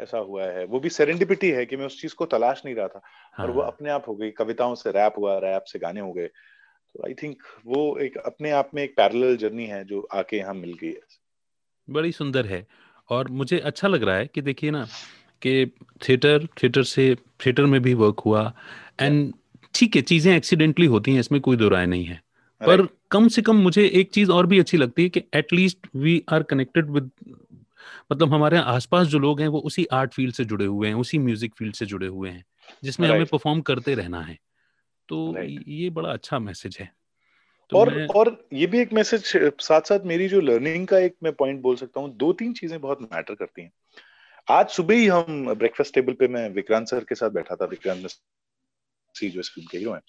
ऐसा हुआ है, वो भी सेरेंडिपिटी है कि मैं उस चीज को तलाश नहीं रहा था, हाँ. और वो अपने आप हो गई. कविताओं से रैप हुआ, रैप से गाने हो गए. तो आई थिंक वो एक अपने आप में एक पैरेलल जर्नी है जो आके यहाँ मिल गई है. बड़ी सुंदर है और मुझे अच्छा लग रहा है कि देखिए ना कि थिएटर थिएटर से थिएटर में भी वर्क हुआ एंड ठीक है, चीजें एक्सीडेंटली होती हैं, इसमें कोई दो राय नहीं है, पर कम से कम मुझे एक चीज और भी अच्छी लगती है कि at least we are connected with, मतलब हमारे आसपास जो लोग हैं वो उसी आर्ट फील्ड से जुड़े हुए हैं, उसी म्यूजिक फील्ड से जुड़े हुए हैं, जिसमें right. हमें परफॉर्म करते रहना है. तो right. ये बड़ा अच्छा मैसेज है. तो और मैं... और ये भी एक मैसेज साथ साथ मेरी जो लर्निंग का एक मैं पॉइंट बोल सकता हूँ. दो तीन चीजें बहुत मैटर करती हैं. आज सुबह ही हम ब्रेकफास्ट टेबल पे मैं विक्रांत सर के साथ बैठा था, विक्रांत मस्सी जो इस फिल्म के हीरो हैं,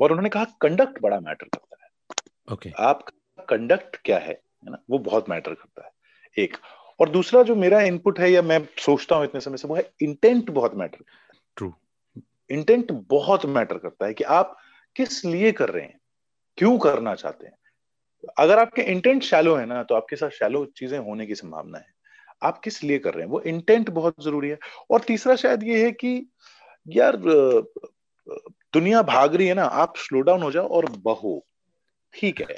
और उन्होंने कहा कंडक्ट बड़ा मैटर करता है. Okay okay. आपका कंडक्ट क्या है ना, वो बहुत मैटर करता है एक. और दूसरा जो मेरा इनपुट है या मैं सोचता हूँ इतने समय से, वो है इंटेंट. बहुत मैटर, ट्रू. इंटेंट बहुत मैटर करता है कि आप किस लिए कर रहे हैं, क्यों करना चाहते हैं। अगर आपके इंटेंट शैलो है ना तो आपके साथ शैलो चीजें होने की संभावना है। आप किस लिए कर रहे हैं, वो इंटेंट बहुत जरूरी है। और तीसरा शायद ये है कि यार दुनिया भाग रही है ना, आप स्लो डाउन हो जाओ और बहो। ठीक है,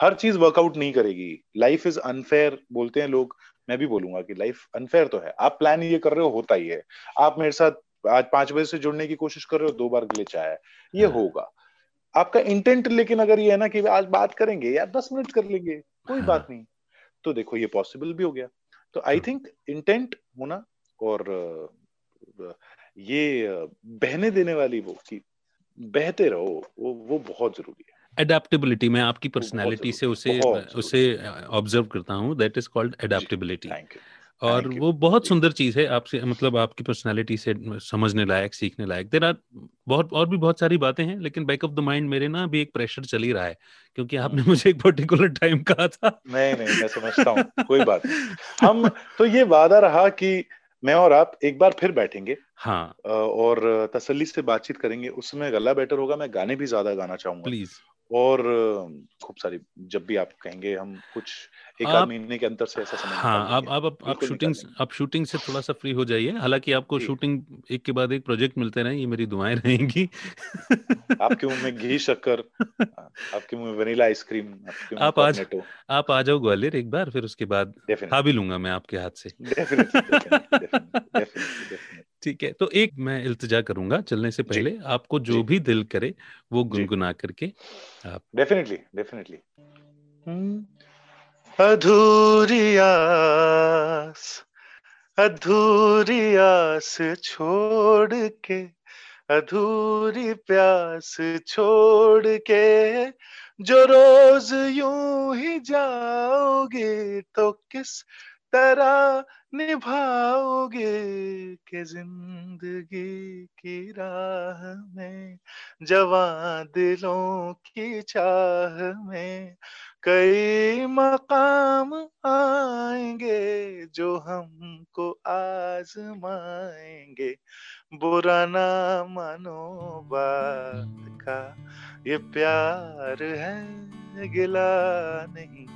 हर चीज वर्कआउट नहीं करेगी, लाइफ इज अनफेयर बोलते हैं लोग, मैं भी बोलूंगा कि लाइफ अनफेयर तो है। आप प्लान ये कर रहे हो, होता ही है। आप मेरे साथ आज पांच बजे से जुड़ने की कोशिश कर रहे हो, दो बार ग्लिच आया है, ये होगा। आपका इंटेंट लेकिन अगर ये है ना कि आज बात करेंगे यार, दस मिनट कर लेंगे, कोई बात नहीं, तो देखो ये पॉसिबल भी हो गया। तो आई थिंक इंटेंट होना और ये बहने देने वाली वो कि बहते रहो, वो वो बहुत जरूरी है। एडाप्टेबिलिटी, मैं आपकी पर्सनालिटी से उसे उसे ऑब्जर्व करता हूँ, दैट इज कॉल्ड एडाप्टेबिलिटी। और Thank वो बहुत सुंदर चीज़ है आपसे, मतलब आपकी पर्सनालिटी से समझने लायक, सीखने लायक। देर आर बहुत और भी बहुत सारी बातें हैं, लेकिन बैक ऑफ द माइंड मेरे ना अभी एक प्रेशर चल ही रहा है क्योंकि आपने मुझे एक पर्टिकुलर टाइम कहा था। नहीं नहीं, मैं समझता हूँ, कोई बात नहीं। हम तो ये वादा रहा कि मैं और आप एक बार फिर बैठेंगे, हाँ, और तसल्ली से बातचीत करेंगे। उसमें गला बेटर होगा, मैं गाने भी ज्यादा गाना चाहूंगा प्लीज, और खूब सारी, जब भी आप कहेंगे हम कुछ एक आध महीने के अंतर से ऐसा समय, हाँ, आप आप आप, आप शूटिंग आप शूटिंग से थोड़ा सा फ्री हो जाइए। हालांकि आपको शूटिंग एक के बाद एक प्रोजेक्ट मिलते रहे, ये मेरी दुआएं रहेंगी। आपके मुंह में घी शक्कर, आपके मुंह में वनीला आइसक्रीम, आप आज आप आ जाओ ग्वालियर एक बार, फिर उसके बाद खा भी लूंगा मैं आपके हाथ से। ठीक है, तो एक मैं इल्तिजा करूंगा चलने से पहले, आपको जो भी दिल करे वो गुनगुना करके आप। Definitely definitely. अधूरी आस, अधूरी आस छोड़ के, अधूरी प्यास छोड़ के, जो रोज यूं ही जाओगे तो किस तरह निभाओगे, के जिंदगी की राह में, जवां दिलों की चाह में, कई मकाम आएंगे जो हमको आजमाएंगे, बुरा ना मानो बात का, ये प्यार है गिला नहीं,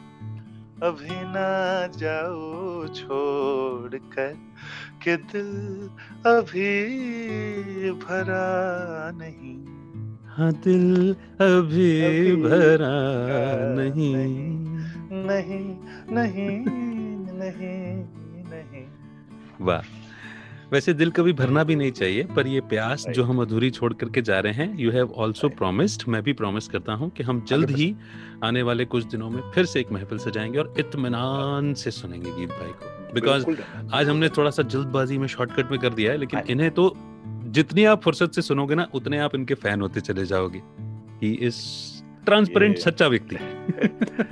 अभी ना जाओ छोड़ कर के, दिल अभी भरा नहीं, हाँ दिल अभी, अभी भरा नहीं, नहीं नहीं नहीं नहीं, नहीं। वाह, वैसे दिल कभी भरना भी नहीं चाहिए, पर ये प्यास जो हम अधूरी छोड़ करके जा रहे हैं, यू हैव ऑल्सो प्रॉमिस्ड, मैं भी प्रॉमिस करता हूँ कि हम जल्द ही आने वाले कुछ दिनों में फिर से एक महफिल सजाएंगे और इत्मीनान से सुनेंगे गीत भाई को, बिकॉज आज हमने थोड़ा सा जल्दबाजी में शॉर्टकट में कर दिया है, लेकिन इन्हें तो जितनी आप फुर्सत से सुनोगे ना उतने आप इनके फैन होते चले जाओगे। ही इज ट्रांसपेरेंट, सच्चा व्यक्ति।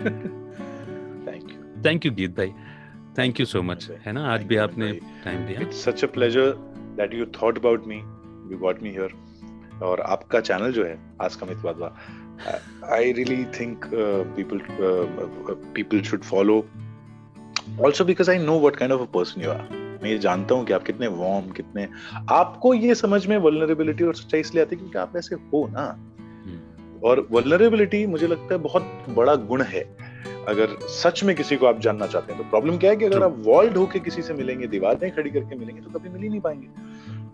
Thank you, thank you Geet भाई, थैंक यू सो मच, है ना, आज भी आपने टाइम दिया। It's such a pleasure that you thought about me, you got me here. और आपका चैनल जो है आज का मित वादवा, I really think people people should follow, also because I know what kind of a person you are. मैं ये जानता हूँ कि आप कितने वार्म, कितने, आपको ये समझ में वल्नरेबिलिटी और सच्चाई इसलिए आती है क्योंकि आप ऐसे हो ना। और वल्नरेबिलिटी मुझे लगता है बहुत बड़ा गुण है अगर सच में किसी को आप जानना चाहते हैं। तो प्रॉब्लम क्या है कि अगर आप वॉल्ड होके किसी से मिलेंगे, दीवारें खड़ी करके मिलेंगे, तो कभी मिल ही नहीं पाएंगे।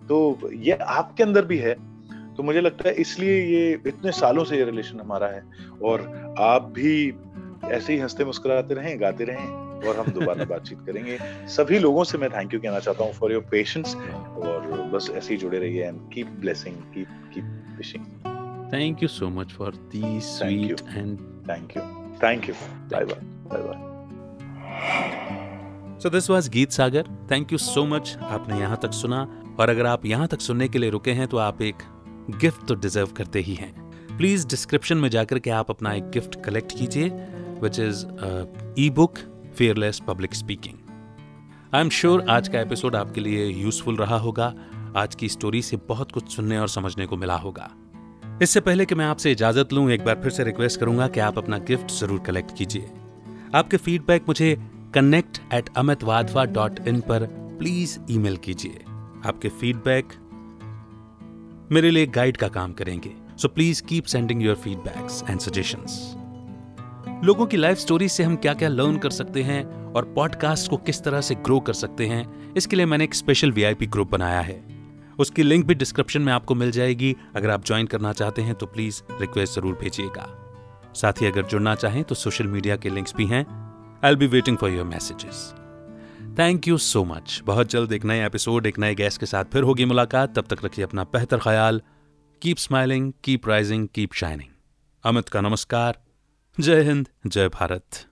तो ये आपके अंदर भी है, तो मुझे लगता है इसलिए ये इतने सालों से ये रिलेशन हमारा है। और आप भी ऐसे ही हंसते मुस्कुराते रहें, गाते रहें, और हम दोबारा बातचीत करेंगे। सभी लोगों से मैं थैंक यू कहना चाहता हूँ फॉर योर पेशेंस, और बस ऐसे ही जुड़े रहिए and keep blessing, keep keep wishing. Thank you so much for the sweet and thank you. Thank you. Bye bye. Bye bye. So this was Geet Sagar. Thank you so much. आपने यहाँ तक सुना, और अगर आप यहाँ तक सुनने के लिए रुके हैं तो आप एक गिफ्ट तो डिजर्व करते ही हैं। प्लीज डिस्क्रिप्शन में जाकर के आप अपना एक गिफ्ट कलेक्ट कीजिए, which is e-book Fearless Public Speaking. I am sure आज का एपिसोड आपके लिए यूजफुल रहा होगा। आज की स्टोरी से बहुत कुछ सुनने और समझने को मिला होगा। इससे पहले कि मैं आपसे इजाजत लूं, एक बार फिर से रिक्वेस्ट करूंगा कि आप अपना गिफ्ट जरूर कलेक्ट कीजिए। आपके फीडबैक मुझे कनेक्ट एट अमितवाधवा डॉट इन पर प्लीज ईमेल कीजिए। आपके फीडबैक मेरे लिए गाइड का काम करेंगे। So please keep sending your feedbacks and suggestions. लोगों की लाइफ स्टोरी से हम क्या क्या लर्न कर सकते हैं और पॉडकास्ट को किस तरह से ग्रो कर सकते हैं, इसके लिए मैंने एक स्पेशल वीआईपी ग्रुप बनाया है। उसकी लिंक भी डिस्क्रिप्शन में आपको मिल जाएगी। अगर आप ज्वाइन करना चाहते हैं तो प्लीज रिक्वेस्ट जरूर भेजिएगा। साथ ही अगर जुड़ना चाहें तो सोशल मीडिया के लिंक्स भी हैं। I will be waiting for your messages. Thank you so much. बहुत जल्द एक नए एपिसोड, एक नए गेस्ट के साथ फिर होगी मुलाकात। तब तक रखिए अपना बेहतर ख्याल। Keep smiling, keep rising, keep shining. Amit का नमस्कार। जय हिंद, जय भारत।